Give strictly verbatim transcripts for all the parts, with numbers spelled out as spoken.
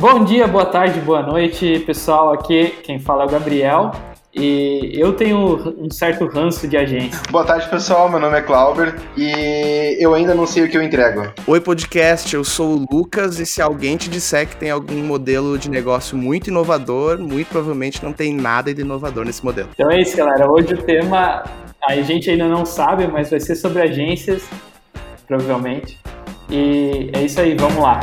Bom dia, boa tarde, boa noite, pessoal. Aqui quem fala é o Gabriel e eu tenho um certo ranço de agência. Boa tarde, pessoal. Meu nome é Clauber e eu ainda não sei o que eu entrego. Oi, podcast. Eu sou o Lucas e se alguém te disser que tem algum modelo de negócio muito inovador, muito provavelmente não tem nada de inovador nesse modelo. Então é isso, galera. Hoje o tema a gente ainda não sabe, mas vai ser sobre agências, provavelmente. E é isso aí, vamos lá.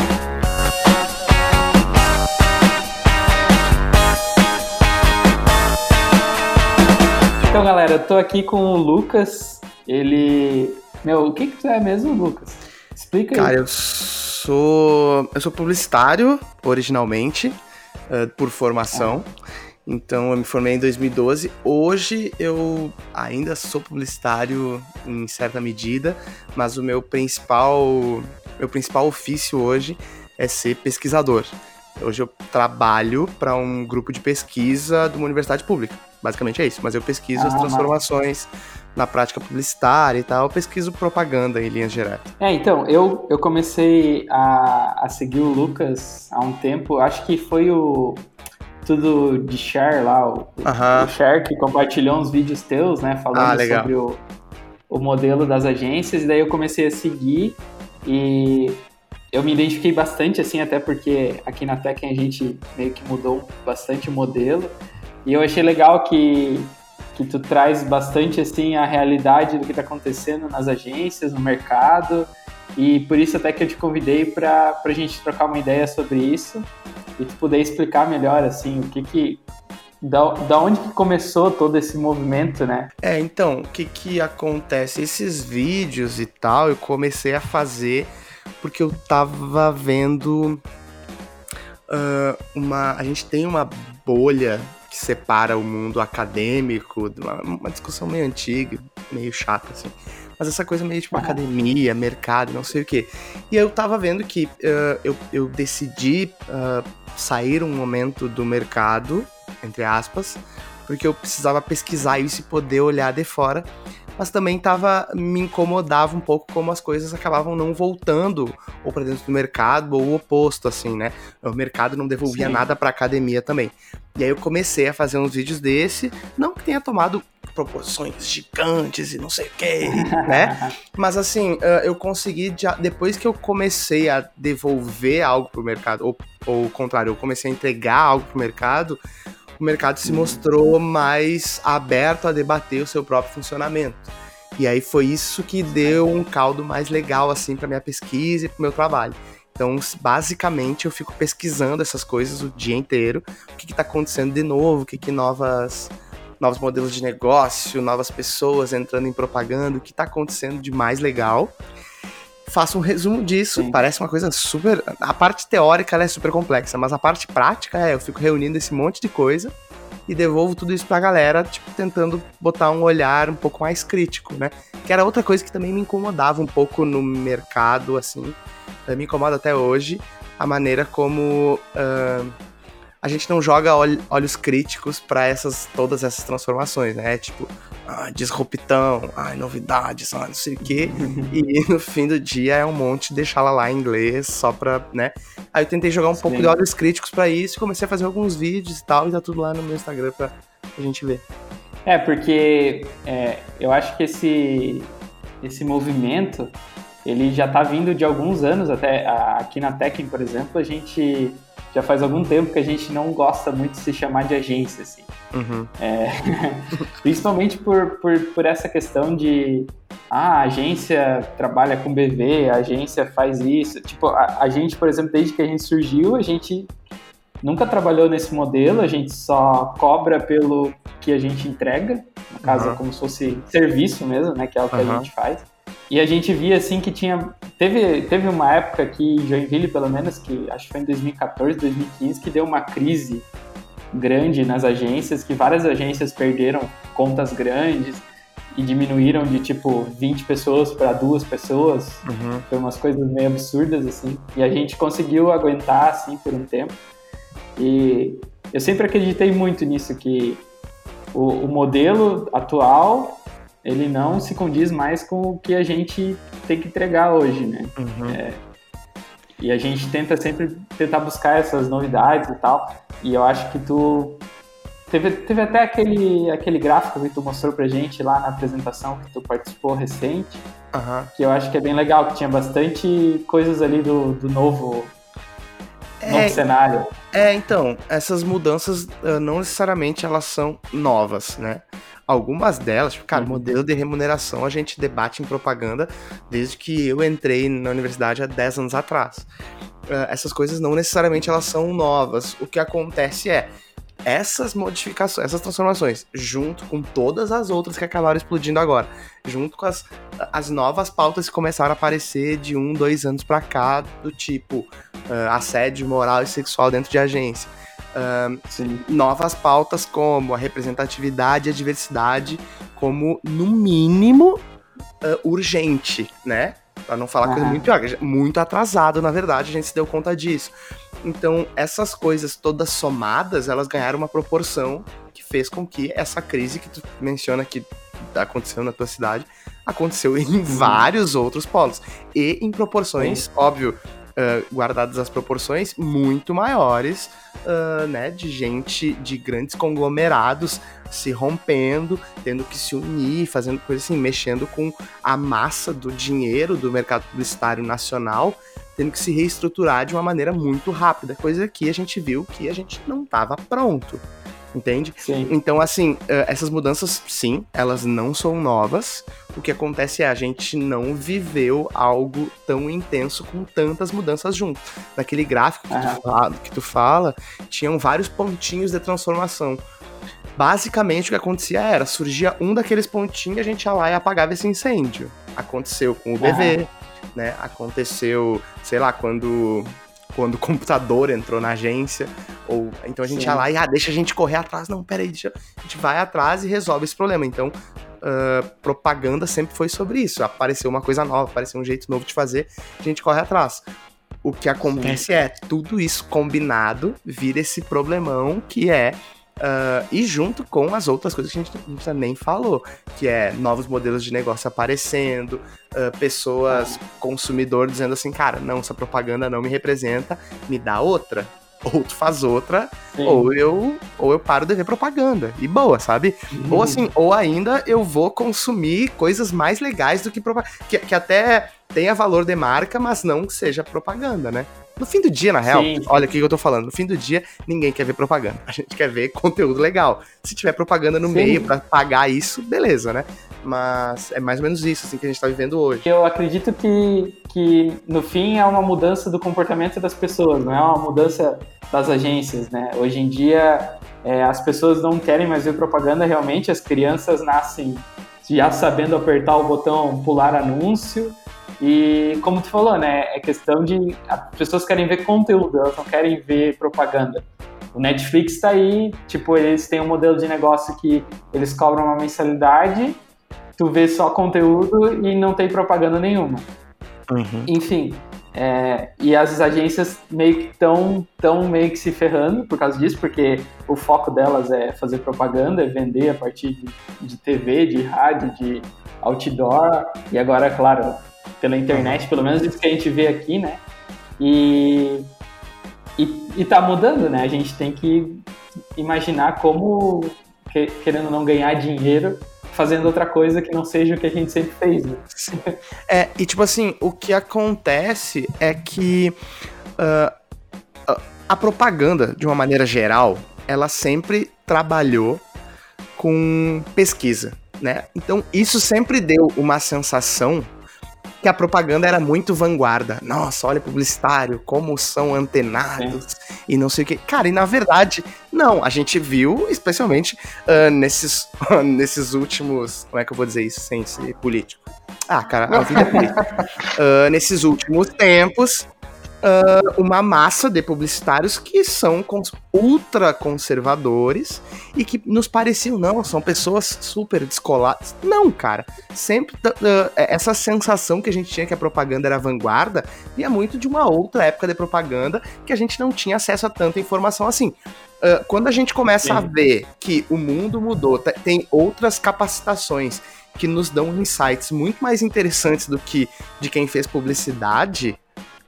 Então, galera, eu tô aqui com o Lucas. Ele... Meu, o que que tu é mesmo, Lucas? Explica aí. Cara, eu sou... Eu sou publicitário, originalmente, uh, por formação. Ah. Então, eu me formei em dois mil e doze. Hoje, eu ainda sou publicitário em certa medida, mas o meu principal... Meu principal ofício hoje é ser pesquisador. Hoje eu trabalho para um grupo de pesquisa de uma universidade pública. Basicamente é isso, mas eu pesquiso ah, as transformações mas... na prática publicitária e tal, eu pesquiso propaganda em linhas gerais. É, então, eu, eu comecei a, a seguir o Lucas há um tempo, acho que foi o Tudo de Share lá, o, uh-huh. o Share que compartilhou uns vídeos teus, né, falando ah, legal. sobre o, o modelo das agências, e daí eu comecei a seguir e... Eu me identifiquei bastante, assim, até porque aqui na Tekken a gente meio que mudou bastante o modelo. E eu achei legal que, que tu traz bastante, assim, a realidade do que está acontecendo nas agências, no mercado. E por isso até que eu te convidei para para a gente trocar uma ideia sobre isso e tu poder explicar melhor, assim, o que que... Da, da onde que começou todo esse movimento, né? É, então, o que que acontece? Esses vídeos e tal, eu comecei a fazer... porque eu tava vendo uh, uma... A gente tem uma bolha que separa o mundo acadêmico, uma, uma discussão meio antiga, meio chata, assim. Mas essa coisa meio tipo academia, mercado, não sei o quê. E eu tava vendo que uh, eu, eu decidi uh, sair um momento do mercado, entre aspas, porque eu precisava pesquisar isso e poder olhar de fora. Mas também tava, me incomodava um pouco como as coisas acabavam não voltando ou para dentro do mercado ou o oposto, assim, né? O mercado não devolvia Sim. nada para a academia também. E aí eu comecei a fazer uns vídeos desse, não que tenha tomado proporções gigantes e não sei o quê, né? Mas assim, eu consegui, já, depois que eu comecei a devolver algo pro mercado, ou, ou o contrário, eu comecei a entregar algo pro mercado, o mercado se mostrou mais aberto a debater o seu próprio funcionamento. E aí foi isso que deu um caldo mais legal, assim, pra minha pesquisa e pro meu trabalho. Então, basicamente, eu fico pesquisando essas coisas o dia inteiro. O que que tá acontecendo de novo, o que que novas... novos modelos de negócio, novas pessoas entrando em propaganda, o que tá acontecendo de mais legal. Faço um resumo disso, Sim. parece uma coisa super... A parte teórica ela é super complexa, mas a parte prática é, eu fico reunindo esse monte de coisa e devolvo tudo isso pra galera, tipo, tentando botar um olhar um pouco mais crítico, né? Que era outra coisa que também me incomodava um pouco no mercado, assim, me incomoda até hoje, a maneira como... Uh... a gente não joga olhos críticos para essas, todas essas transformações, né? Tipo, ah, disruptão, ah, novidades, ah, não sei o quê. E no fim do dia é um monte de deixar ela lá em inglês só pra, né? Aí eu tentei jogar um Sim. pouco de olhos críticos para isso, comecei a fazer alguns vídeos e tal, e tá tudo lá no meu Instagram pra a gente ver. É, porque é, eu acho que esse, esse movimento, ele já tá vindo de alguns anos, até aqui na Tekken, por exemplo, a gente... Já faz algum tempo que a gente não gosta muito de se chamar de agência, assim. Uhum. É, principalmente por, por, por essa questão de... Ah, a agência trabalha com B V, a agência faz isso. Tipo, a, a gente, por exemplo, desde que a gente surgiu, a gente nunca trabalhou nesse modelo. A gente só cobra pelo que a gente entrega. No caso, uhum. é como se fosse serviço mesmo, né? Que é o que uhum. a gente faz. E a gente via, assim, que tinha... Teve, teve uma época aqui em Joinville, pelo menos, que acho que foi em dois mil e quatorze, dois mil e quinze, que deu uma crise grande nas agências, que várias agências perderam contas grandes e diminuíram de, tipo, vinte pessoas para duas pessoas. Uhum. Foi umas coisas meio absurdas, assim. E a gente conseguiu aguentar, assim, por um tempo. E eu sempre acreditei muito nisso, que o, o modelo atual... ele não se condiz mais com o que a gente tem que entregar hoje, né? Uhum. É, E a gente tenta sempre tentar buscar essas novidades e tal. E eu acho que tu... Teve, teve até aquele, aquele gráfico que tu mostrou pra gente lá na apresentação que tu participou recente, uhum. que eu acho que é bem legal, que tinha bastante coisas ali do, do novo, é, novo cenário. É, então, essas mudanças não necessariamente elas são novas, né? Algumas delas, tipo, cara, uhum. modelo de remuneração a gente debate em propaganda desde que eu entrei na universidade há dez anos atrás. Essas coisas não necessariamente elas são novas. O que acontece é essas modificações, essas transformações, junto com todas as outras que acabaram explodindo agora, junto com as, as novas pautas que começaram a aparecer de um, dois anos pra cá, do tipo uh, assédio moral e sexual dentro de agência, uh, novas pautas como a representatividade e a diversidade como, no mínimo, uh, urgente, né? Pra não falar ah. coisa muito pior, muito atrasado, na verdade, a gente se deu conta disso. Então, essas coisas todas somadas, elas ganharam uma proporção que fez com que essa crise que tu menciona que aconteceu na tua cidade, aconteceu em vários outros polos. E em proporções, óbvio, uh, guardadas as proporções, muito maiores, uh, né, de gente, de grandes conglomerados se rompendo, tendo que se unir, fazendo coisa assim, mexendo com a massa do dinheiro do mercado publicitário nacional, tendo que se reestruturar de uma maneira muito rápida, coisa que a gente viu que a gente não estava pronto, entende? Sim. Então, assim, essas mudanças, sim, elas não são novas, o que acontece é a gente não viveu algo tão intenso com tantas mudanças junto. Naquele gráfico que, ah. tu, fala, que tu fala, tinham vários pontinhos de transformação. Basicamente, o que acontecia era, surgia um daqueles pontinhos, a gente ia lá e apagava esse incêndio. Aconteceu com o bebê, uhum. né? Aconteceu, sei lá, quando, quando o computador entrou na agência, ou então a gente Sim. ia lá e, ah, deixa a gente correr atrás, não, peraí, deixa, a gente vai atrás e resolve esse problema. Então, uh, propaganda sempre foi sobre isso, apareceu uma coisa nova, apareceu um jeito novo de fazer, a gente corre atrás. O que acontece Sim. é, tudo isso combinado vira esse problemão que é... Uh, e junto com as outras coisas que a gente não nem falou, que é novos modelos de negócio aparecendo, uh, pessoas, consumidor dizendo assim, cara, não, essa propaganda não me representa, me dá outra, ou tu faz outra, Sim. ou eu ou eu paro de ver propaganda, e boa, sabe? Uhum. Ou assim, ou ainda eu vou consumir coisas mais legais do que propaganda, que, que até tenha valor de marca, mas não seja propaganda, né? No fim do dia, na real, Sim. olha o que eu tô falando, no fim do dia, ninguém quer ver propaganda. A gente quer ver conteúdo legal. Se tiver propaganda no Sim. meio pra pagar isso, beleza, né? Mas é mais ou menos isso assim, que a gente tá vivendo hoje. Eu acredito que, que, no fim, é uma mudança do comportamento das pessoas, não é uma mudança das agências, né? Hoje em dia, é, as pessoas não querem mais ver propaganda, realmente, as crianças nascem já sabendo apertar o botão pular anúncio. E como tu falou, né, é questão de... As pessoas querem ver conteúdo, elas não querem ver propaganda. O Netflix tá aí, tipo, eles têm um modelo de negócio que eles cobram uma mensalidade, tu vê só conteúdo e não tem propaganda nenhuma. Uhum. Enfim, é, e as agências meio que estão tão meio que se ferrando por causa disso, porque o foco delas é fazer propaganda, é vender a partir de, de T V, de rádio, de outdoor, e agora, claro... pela internet, pelo menos isso que a gente vê aqui, né, e, e, e tá mudando, né, a gente tem que imaginar como, que, querendo não ganhar dinheiro, fazendo outra coisa que não seja o que a gente sempre fez, né? É, e tipo assim, o que acontece é que uh, a propaganda, de uma maneira geral, ela sempre trabalhou com pesquisa, né, então isso sempre deu uma sensação que a propaganda era muito vanguarda. Nossa, olha publicitário, como são antenados é. e não sei o que. Cara, e na verdade, não. A gente viu, especialmente uh, nesses, uh, nesses últimos... Como é que eu vou dizer isso sem ser político? Ah, cara, a vida é política. Uh, nesses últimos tempos, uh, uma massa de publicitários que são cons- ultra conservadores e que nos pareciam, não, são pessoas super descoladas. Não, cara. Sempre uh, essa sensação que a gente tinha que a propaganda era vanguarda vinha muito de uma outra época de propaganda que a gente não tinha acesso a tanta informação assim. Uh, quando a gente começa Sim. a ver que o mundo mudou, t- tem outras capacitações que nos dão insights muito mais interessantes do que de quem fez publicidade...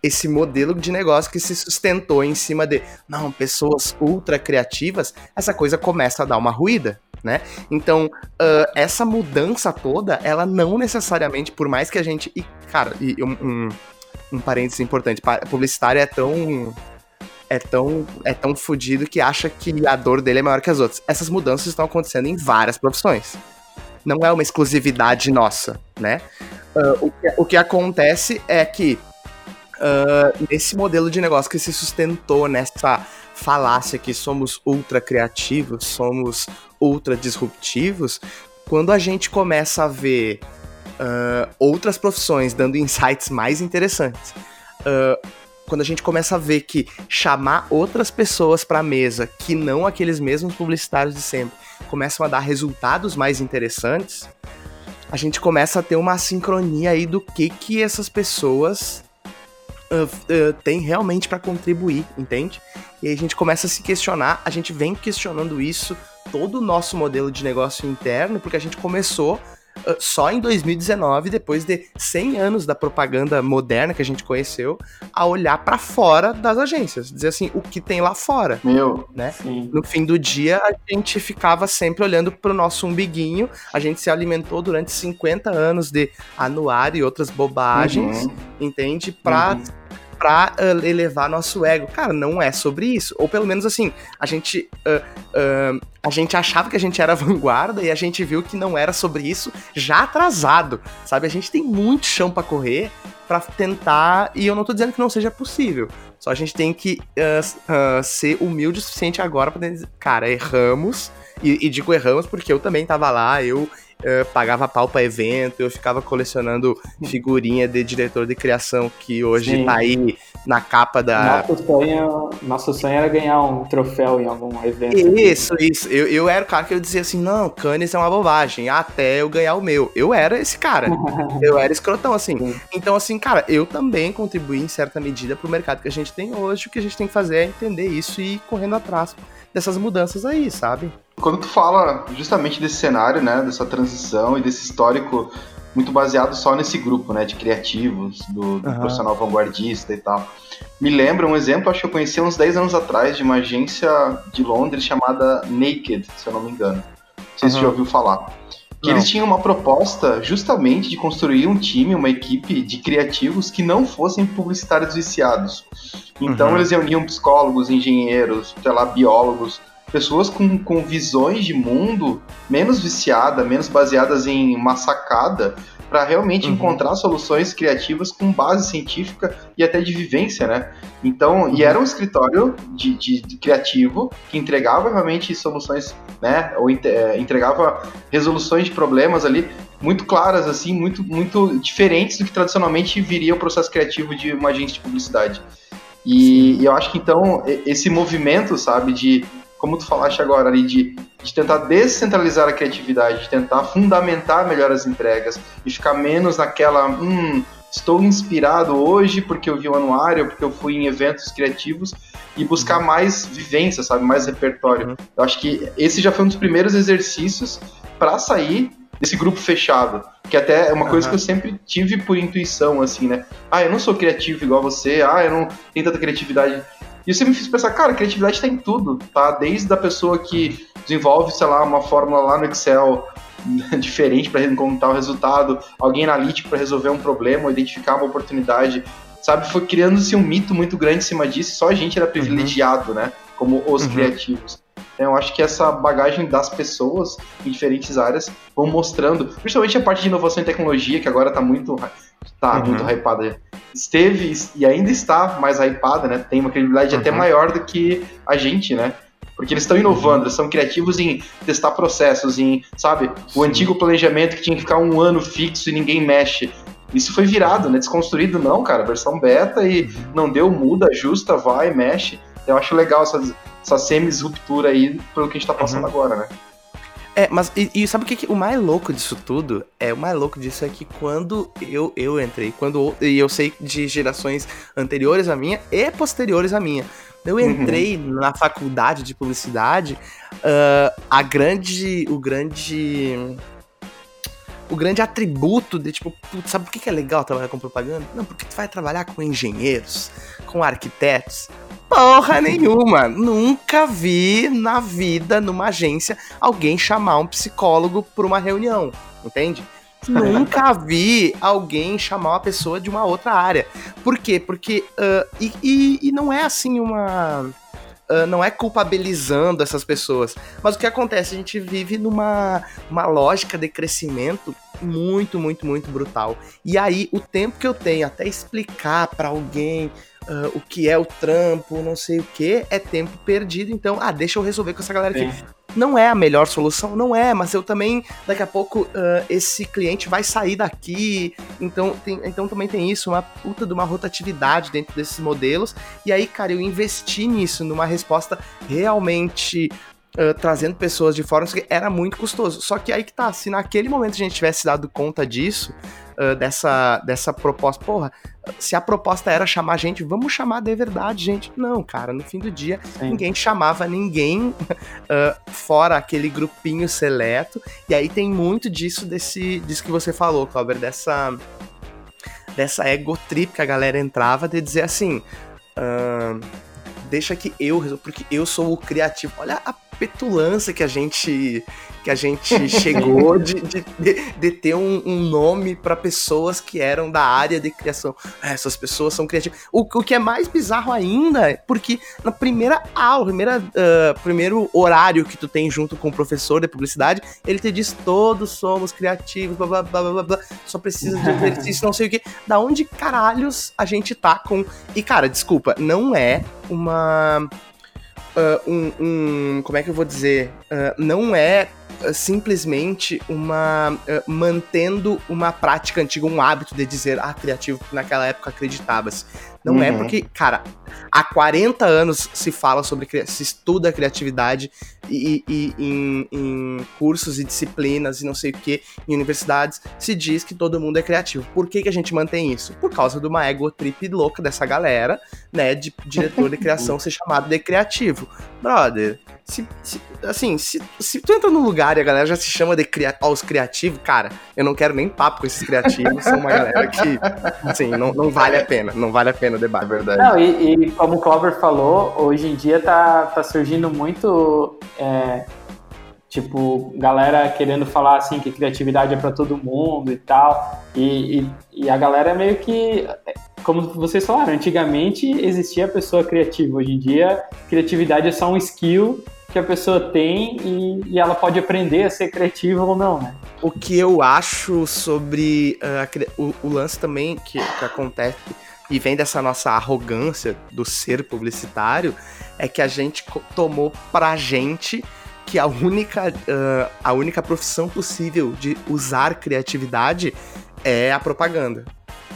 esse modelo de negócio que se sustentou em cima de, não, pessoas ultra criativas, essa coisa começa a dar uma ruída, né? Então, uh, essa mudança toda, ela não necessariamente, por mais que a gente... E, cara, e um, um, um parênteses importante, publicitário é tão... É tão, é tão fudido que acha que a dor dele é maior que as outras. Essas mudanças estão acontecendo em várias profissões. Não é uma exclusividade nossa, né? Uh, o, que, o que acontece é que uh, nesse modelo de negócio que se sustentou nessa falácia que somos ultra criativos, somos ultra disruptivos, quando a gente começa a ver uh, outras profissões dando insights mais interessantes, uh, quando a gente começa a ver que chamar outras pessoas para a mesa, que não aqueles mesmos publicitários de sempre, começam a dar resultados mais interessantes, a gente começa a ter uma sincronia aí do que, que essas pessoas uh, uh, têm realmente para contribuir, entende? E aí a gente começa a se questionar, a gente vem questionando isso, todo o nosso modelo de negócio interno, porque a gente começou... só em dois mil e dezenove, depois de cem anos da propaganda moderna que a gente conheceu, a olhar para fora das agências, dizer assim, o que tem lá fora. Meu, né? Sim. No fim do dia, a gente ficava sempre olhando pro nosso umbiguinho, a gente se alimentou durante cinquenta anos de anuário e outras bobagens, uhum. entende? Pra... Uhum. pra uh, elevar nosso ego. Cara, não é sobre isso. Ou pelo menos assim, a gente, uh, uh, a gente achava que a gente era vanguarda e a gente viu que não era sobre isso já atrasado, sabe? A gente tem muito chão pra correr, pra tentar, e eu não tô dizendo que não seja possível, só a gente tem que uh, uh, ser humilde o suficiente agora pra dizer, cara, erramos, e, e digo erramos porque eu também tava lá, eu... Uh, pagava pau pra evento, eu ficava colecionando figurinha de diretor de criação que hoje Sim. tá aí na capa da... Nosso sonho, nosso sonho era ganhar um troféu em algum evento. Isso, isso. Eu, eu era o cara que eu dizia assim, não, Cannes é uma bobagem, até eu ganhar o meu. Eu era esse cara. Eu era escrotão, assim. Sim. Então, assim, cara, eu também contribuí em certa medida pro mercado que a gente tem hoje. O que a gente tem que fazer é entender isso e ir correndo atrás dessas mudanças aí, sabe? Quando tu fala justamente desse cenário, né, dessa transição e desse histórico muito baseado só nesse grupo, né, de criativos, do, do uhum. profissional vanguardista e tal, me lembra um exemplo, acho que eu conheci uns dez anos atrás, de uma agência de Londres chamada Naked, se eu não me engano. Não sei se uhum. você já ouviu falar. Que não. Eles tinham uma proposta justamente de construir um time, uma equipe de criativos que não fossem publicitários viciados. Então uhum. eles reuniam psicólogos, engenheiros, sei lá, biólogos, pessoas com, com visões de mundo menos viciada, menos baseadas em massacada, para realmente uhum. encontrar soluções criativas com base científica e até de vivência, né? Então, uhum. e era um escritório de, de, de criativo que entregava realmente soluções, né? Ou entregava resoluções de problemas ali muito claras, assim, muito, muito diferentes do que tradicionalmente viria o processo criativo de uma agência de publicidade. E, e eu acho que, então, esse movimento, sabe, de... como tu falaste agora ali, de, de tentar descentralizar a criatividade, de tentar fundamentar melhor as entregas, e ficar menos naquela, hum, estou inspirado hoje porque eu vi o anuário, porque eu fui em eventos criativos, e buscar mais vivência, sabe, mais repertório. Eu acho que esse já foi um dos primeiros exercícios para sair desse grupo fechado, que até é uma uhum. coisa que eu sempre tive por intuição, assim, né? Ah, eu não sou criativo igual você, ah, eu não tenho tanta criatividade... E eu sempre me fiz pensar, cara, a criatividade está em tudo, tá? Desde a pessoa que desenvolve, sei lá, uma fórmula lá no Excel diferente para encontrar o resultado, alguém analítico para resolver um problema, ou identificar uma oportunidade, sabe? Foi criando-se um mito muito grande em cima disso, só a gente era privilegiado, uhum. né? Como os uhum. criativos. Então, eu acho que essa bagagem das pessoas em diferentes áreas vão mostrando, principalmente a parte de inovação e tecnologia, que agora está muito... tá uhum. muito hypada. Esteve e ainda está mais hypada, né? Tem uma credibilidade uhum. até maior do que a gente, né? Porque eles estão inovando, eles são criativos em testar processos, em, sabe? Sim. O antigo planejamento que tinha que ficar um ano fixo e ninguém mexe. Isso foi virado, né? Desconstruído, não, cara. Versão beta e não deu, muda, ajusta, vai, mexe. Eu acho legal essa, essa semi-ruptura aí pelo que a gente tá passando uhum. agora, né? É, mas e, e sabe o que, que o mais louco disso tudo? É, o mais louco disso é que quando eu, eu entrei, quando eu, e eu sei de gerações anteriores à minha e posteriores à minha, eu entrei uhum. na faculdade de publicidade, uh, a grande, o grande, o grande atributo de, tipo, putz, sabe por que é legal trabalhar com propaganda? Não, porque tu vai trabalhar com engenheiros, com arquitetos. Porra nenhuma. Nunca vi na vida, numa agência, alguém chamar um psicólogo pra uma reunião, entende? Nunca vi alguém chamar uma pessoa de uma outra área. Por quê? Porque... Uh, e, e, e não é assim uma... Uh, não é culpabilizando essas pessoas. Mas o que acontece? A gente vive numa uma lógica de crescimento muito, muito, muito brutal. E aí, o tempo que eu tenho até explicar pra alguém... Uh, o que é o trampo, não sei o que, é tempo perdido, então, ah, deixa eu resolver com essa galera aqui. Sim. Não é a melhor solução, não é, mas eu também, daqui a pouco, uh, esse cliente vai sair daqui, então, tem, então também tem isso, uma puta de uma rotatividade dentro desses modelos, e aí, cara, eu investi nisso, numa resposta realmente... Uh, trazendo pessoas de fora, era muito custoso. Só que aí que tá, se naquele momento a gente tivesse dado conta disso, uh, dessa, dessa proposta, porra, se a proposta era chamar gente, vamos chamar de verdade, gente. Não, cara, no fim do dia, Sim. ninguém chamava ninguém, uh, fora aquele grupinho seleto. E aí tem muito disso, desse, disso que você falou, Clauber, dessa, dessa egotrip que a galera entrava de dizer assim... Uh, deixa que eu resolvo, porque eu sou o criativo. Olha a petulância que a gente, que a gente chegou de, de, de, de ter um, um nome para pessoas que eram da área de criação. Essas pessoas são criativas. O, o que é mais bizarro ainda é porque na primeira aula, primeira, uh, primeiro horário que tu tem junto com o professor de publicidade, ele te diz todos somos criativos, blá, blá, blá, blá, blá, só precisa de exercício, não sei o quê. Da onde caralhos a gente tá com... E, cara, desculpa, não é uma... Uh, um, um, como é que eu vou dizer, uh, não é uh, simplesmente uma, uh, mantendo uma prática antiga, um hábito de dizer, ah, criativo, porque naquela época acreditava-se. Não uhum. é porque, cara, há quarenta anos se fala sobre, se estuda a criatividade e, e, e, em, em cursos e disciplinas e não sei o que, em universidades, se diz que todo mundo é criativo. Por que que a gente mantém isso? Por causa de uma ego trip louca dessa galera, né, de diretor de criação ser chamado de criativo. Brother, se, se, assim, se, se tu entra num lugar e a galera já se chama de cria- aos criativos, cara, eu não quero nem papo com esses criativos, são uma galera que, assim, não, não vale a pena, não vale a pena. Debate, verdade. Não, e, e como o Clauber falou, hoje em dia tá, tá surgindo muito, é, tipo, galera querendo falar assim que criatividade é pra todo mundo e tal, e, e, e a galera meio que, como vocês falaram, antigamente existia a pessoa criativa, hoje em dia criatividade é só um skill que a pessoa tem e, e ela pode aprender a ser criativa ou não, né? O que eu acho sobre uh, o, o lance também que, que acontece e vem dessa nossa arrogância do ser publicitário, é que a gente tomou pra gente que a única, uh, a única profissão possível de usar criatividade é a propaganda.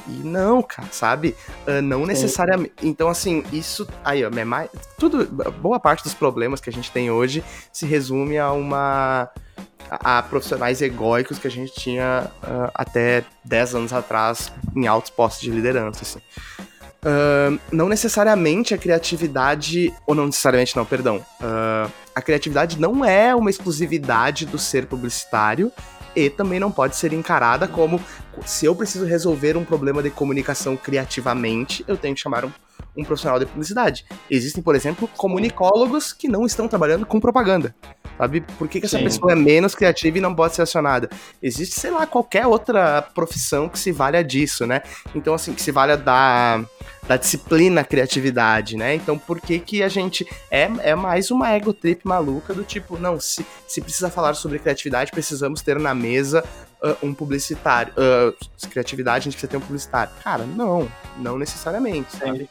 E não, cara, sabe? Uh, não necessariamente. Então, assim, isso... Aí, ó, tudo, boa parte dos problemas que a gente tem hoje se resume a uma... a profissionais egóicos que a gente tinha uh, até dez anos atrás em altos postos de liderança, assim. Uh, não necessariamente a criatividade... Ou não necessariamente não, perdão. Uh, a criatividade não é uma exclusividade do ser publicitário e também não pode ser encarada como... Se eu preciso resolver um problema de comunicação criativamente, eu tenho que chamar um, um profissional de publicidade. Existem, por exemplo, comunicólogos que não estão trabalhando com propaganda. Sabe? Por que, que essa Sim. pessoa é menos criativa e não pode ser acionada? Existe, sei lá, qualquer outra profissão que se valha disso, né? Então, assim, que se valha da, da disciplina criatividade, né? Então, por que que a gente... É, é mais uma ego trip maluca do tipo, não, se, se precisa falar sobre criatividade, precisamos ter na mesa uh, um publicitário. Uh, criatividade, a gente precisa ter um publicitário. Cara, não. Não necessariamente, sabe?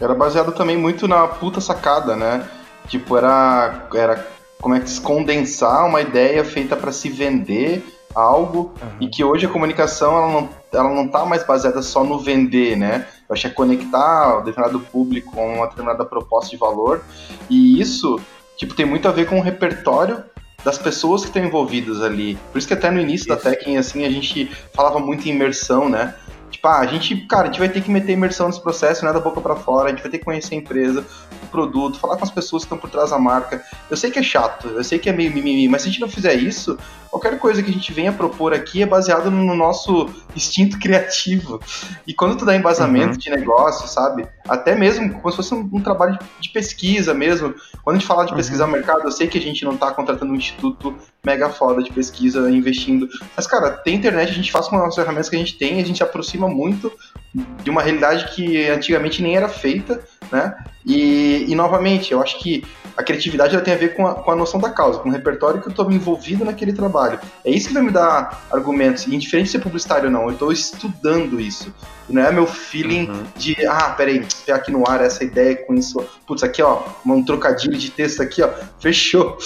Era baseado também muito na puta sacada, né? Tipo, era... era... como é que se condensar uma ideia feita para se vender algo, uhum. e que hoje a comunicação ela não, ela não tá mais baseada só no vender, né? Eu acho que é conectar um determinado público com uma determinada proposta de valor, e isso tipo, tem muito a ver com o repertório das pessoas que estão envolvidas ali. Por isso que até no início isso. da Tekken, assim, a gente falava muito em imersão, né? Tipo, ah, a gente, cara, a gente vai ter que meter imersão nesse processo, não é da boca pra fora, a gente vai ter que conhecer a empresa, o produto, falar com as pessoas que estão por trás da marca. Eu sei que é chato, eu sei que é meio mimimi, mas se a gente não fizer isso, qualquer coisa que a gente venha propor aqui é baseado no nosso instinto criativo. E quando tu dá embasamento uhum. de negócio, sabe? Até mesmo como se fosse um, um trabalho de pesquisa mesmo. Quando a gente fala de uhum. pesquisar o mercado, eu sei que a gente não tá contratando um instituto mega foda de pesquisa, investindo. Mas, cara, tem internet, a gente faz com as ferramentas que a gente tem, a gente aproxima muito de uma realidade que antigamente nem era feita, né? E, e novamente, eu acho que a criatividade ela tem a ver com a, com a noção da causa, com o repertório que eu estou envolvido naquele trabalho. É isso que vai me dar argumentos, indiferente de ser publicitário ou não, eu estou estudando isso. Não é meu feeling uhum. de, ah, peraí, pegar aqui no ar essa ideia com isso, putz, aqui ó, um trocadilho de texto aqui ó, fechou.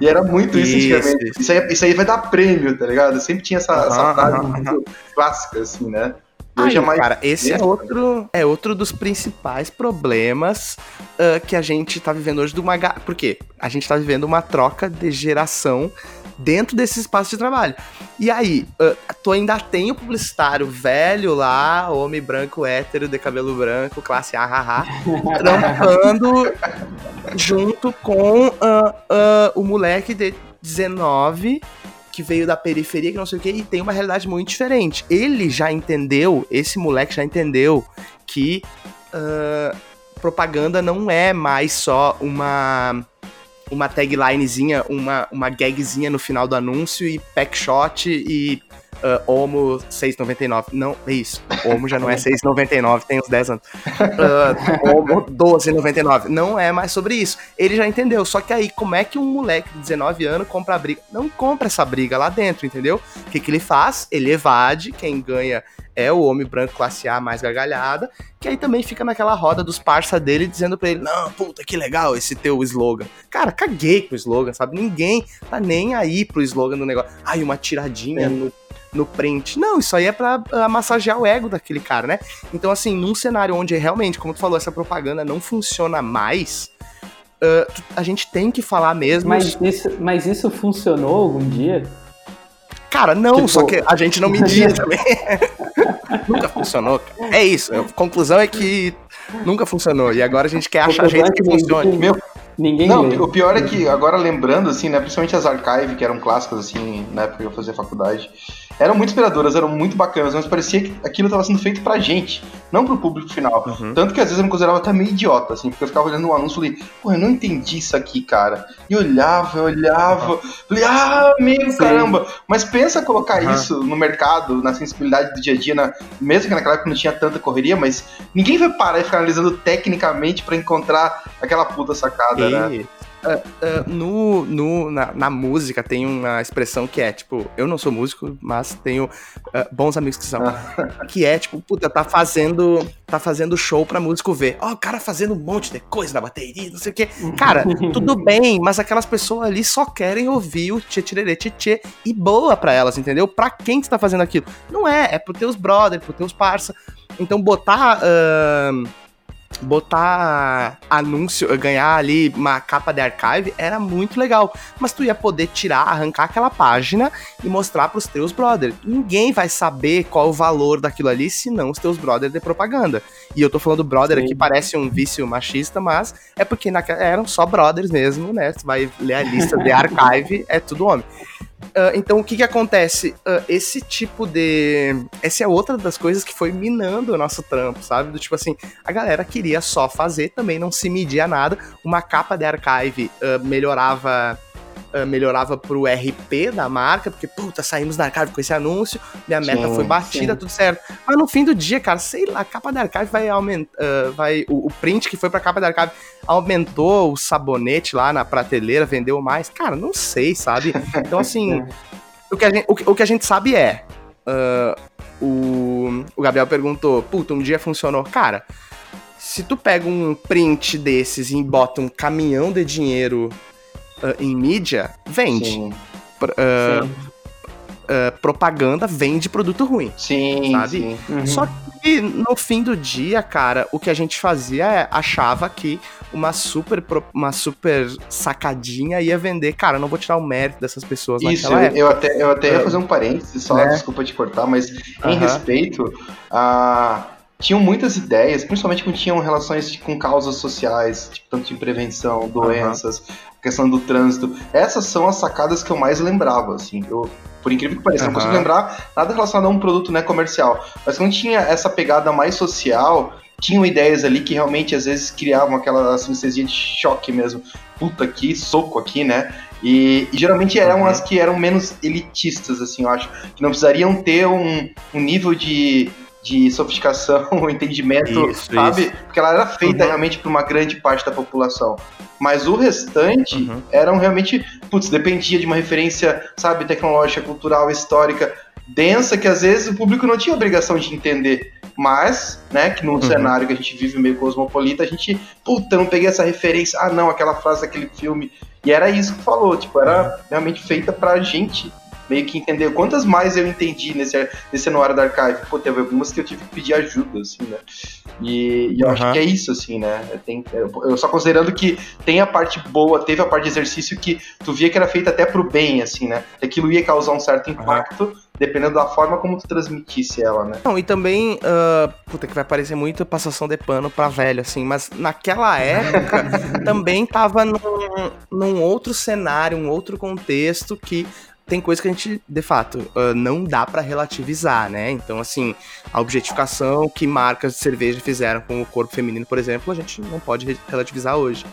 E era muito isso, isso antigamente. Isso. Isso, aí, isso aí vai dar prêmio, tá ligado? Eu sempre tinha essa, uhum. essa frase uhum. muito clássica, assim, né? Aí, mais... cara, esse é outro, é outro dos principais problemas uh, que a gente tá vivendo hoje de uma... Por quê? A gente tá vivendo uma troca de geração dentro desse espaço de trabalho. E aí, uh, tu ainda tem o publicitário velho lá, homem branco, hétero, de cabelo branco, classe A, haha, trampando junto com uh, uh, o moleque de dezenove... que veio da periferia, que não sei o quê, e tem uma realidade muito diferente. Ele já entendeu, esse moleque já entendeu que uh, propaganda não é mais só uma, uma taglinezinha, uma, uma gagzinha no final do anúncio e pack shot e uh, homo seis reais e noventa e nove centavos. Não, é isso. Homo já não é seis reais e noventa e nove centavos, tem uns dez anos. Uh, homo doze reais e noventa e nove centavos. Não é mais sobre isso. Ele já entendeu. Só que aí, como é que um moleque de dezenove anos compra a briga? Não compra essa briga lá dentro, entendeu? O que, que ele faz? Ele evade. Quem ganha é o homem branco classe A mais gargalhada, que aí também fica naquela roda dos parça dele dizendo pra ele, não, puta, que legal esse teu slogan. Cara, caguei pro slogan, sabe? Ninguém tá nem aí pro slogan do negócio. Ai, uma tiradinha é. no, no print. Não, isso aí é pra uh, massagear o ego daquele cara, né? Então, assim, num cenário onde realmente, como tu falou, essa propaganda não funciona mais, uh, tu, a gente tem que falar mesmo... Mas isso, mas isso funcionou algum dia? Cara, não, tipo... só que a gente não media também. Nunca funcionou, cara. É isso, a conclusão é que nunca funcionou. E agora a gente quer achar jeito que funcione. Meu, ninguém não, vê. O pior é que, agora lembrando, assim, né, principalmente as Archive, que eram clássicas, assim, na época que eu fazia faculdade, eram muito inspiradoras, eram muito bacanas, mas parecia que aquilo estava sendo feito pra gente, não pro público final. Uhum. Tanto que às vezes eu me considerava até meio idiota, assim, porque eu ficava olhando um anúncio e falei, pô, eu não entendi isso aqui, cara. E olhava, eu olhava, falei, ah, meu Sim. caramba. Mas pensa colocar uhum. isso no mercado, na sensibilidade do dia a dia, na... mesmo que naquela época não tinha tanta correria, mas ninguém vai parar e ficar analisando tecnicamente pra encontrar aquela puta sacada, e... né? Uh, uh, no, no, na, na música tem uma expressão que é, tipo, eu não sou músico, mas tenho uh, bons amigos que são, que é, tipo, puta, tá fazendo, tá fazendo show pra músico ver, ó, oh, o cara fazendo um monte de coisa na bateria, não sei o quê, cara, tudo bem, mas aquelas pessoas ali só querem ouvir o tchê, tchê, tchê, tchê, e boa pra elas, entendeu? Pra quem que você tá fazendo aquilo? Não é, é pro teus brother, pro teus parça, então botar... Uh, botar anúncio, ganhar ali uma capa de Archive era muito legal, mas tu ia poder tirar, arrancar aquela página e mostrar pros teus brothers. Ninguém vai saber qual o valor daquilo ali, senão os teus brothers de propaganda. E eu tô falando brother Sim. aqui, parece um vício machista, mas é porque naquela, eram só brothers mesmo, né? Tu vai ler a lista de Archive, é tudo homem. Uh, então o que que acontece? Uh, esse tipo de... Essa é outra das coisas que foi minando o nosso trampo, sabe? Do tipo assim, a galera queria só fazer, também não se media nada. Uma capa de Archive uh, melhorava... Uh, melhorava pro R P da marca, porque, puta, saímos da Archive com esse anúncio, minha meta sim, foi batida, sim. tudo certo. Mas no fim do dia, cara, sei lá, a capa da Archive vai aumentar, uh, vai, o, o print que foi pra capa da Archive aumentou o sabonete lá na prateleira, vendeu mais, cara, não sei, sabe? Então, assim, o, que a gente, o, que, o que a gente sabe é, uh, o, o Gabriel perguntou, puta, um dia funcionou, cara, se tu pega um print desses e bota um caminhão de dinheiro Uh, em mídia, vende. Sim. Pro, uh, sim. Uh, propaganda vende produto ruim. Sim, sabe? Sim. Uhum. Só que E no fim do dia, cara, o que a gente fazia é, achava que uma super, uma super sacadinha ia vender. Cara, não vou tirar o mérito dessas pessoas Isso, naquela época. Isso, eu até, eu até ia fazer um parênteses, só, né? Desculpa te cortar, mas em uh-huh. respeito, a... tinham muitas ideias, principalmente quando tinham relações com causas sociais, tipo, tanto de prevenção, doenças, uhum. questão do trânsito. Essas são as sacadas que eu mais lembrava, assim. Eu, por incrível que pareça, uhum. não consigo lembrar nada relacionado a um produto, né, comercial. Mas quando tinha essa pegada mais social, tinham ideias ali que realmente, às vezes, criavam aquela sinestesia de choque mesmo. Puta aqui, soco aqui, né? E, e geralmente eram uhum. as que eram menos elitistas, assim, eu acho. Que não precisariam ter um, um nível de... de sofisticação, entendimento, isso, sabe? Isso. Porque ela era feita uhum. realmente para uma grande parte da população. Mas o restante uhum. eram realmente, putz, dependia de uma referência, sabe, tecnológica, cultural, histórica, densa, que às vezes o público não tinha obrigação de entender. Mas, né, que num uhum. cenário que a gente vive meio cosmopolita, a gente, puta, não peguei essa referência, ah não, aquela frase daquele filme. E era isso que falou, tipo, era realmente feita pra gente. Meio que entender quantas mais eu entendi nesse, nesse anuário da Archive. Pô, teve algumas que eu tive que pedir ajuda, assim, né? E, e eu uhum. acho que é isso, assim, né? Eu, tenho, eu só considerando que tem a parte boa, teve a parte de exercício que tu via que era feita até pro bem, assim, né? Aquilo ia causar um certo impacto, uhum. dependendo da forma como tu transmitisse ela, né? Não, e também, uh, puta, que vai parecer muito passação de pano pra velho, assim, mas naquela época também tava num, num outro cenário, um outro contexto que... Tem coisa que a gente, de fato, uh, não dá pra relativizar, né? Então, assim, a objetificação que marcas de cerveja fizeram com o corpo feminino, por exemplo, a gente não pode relativizar hoje.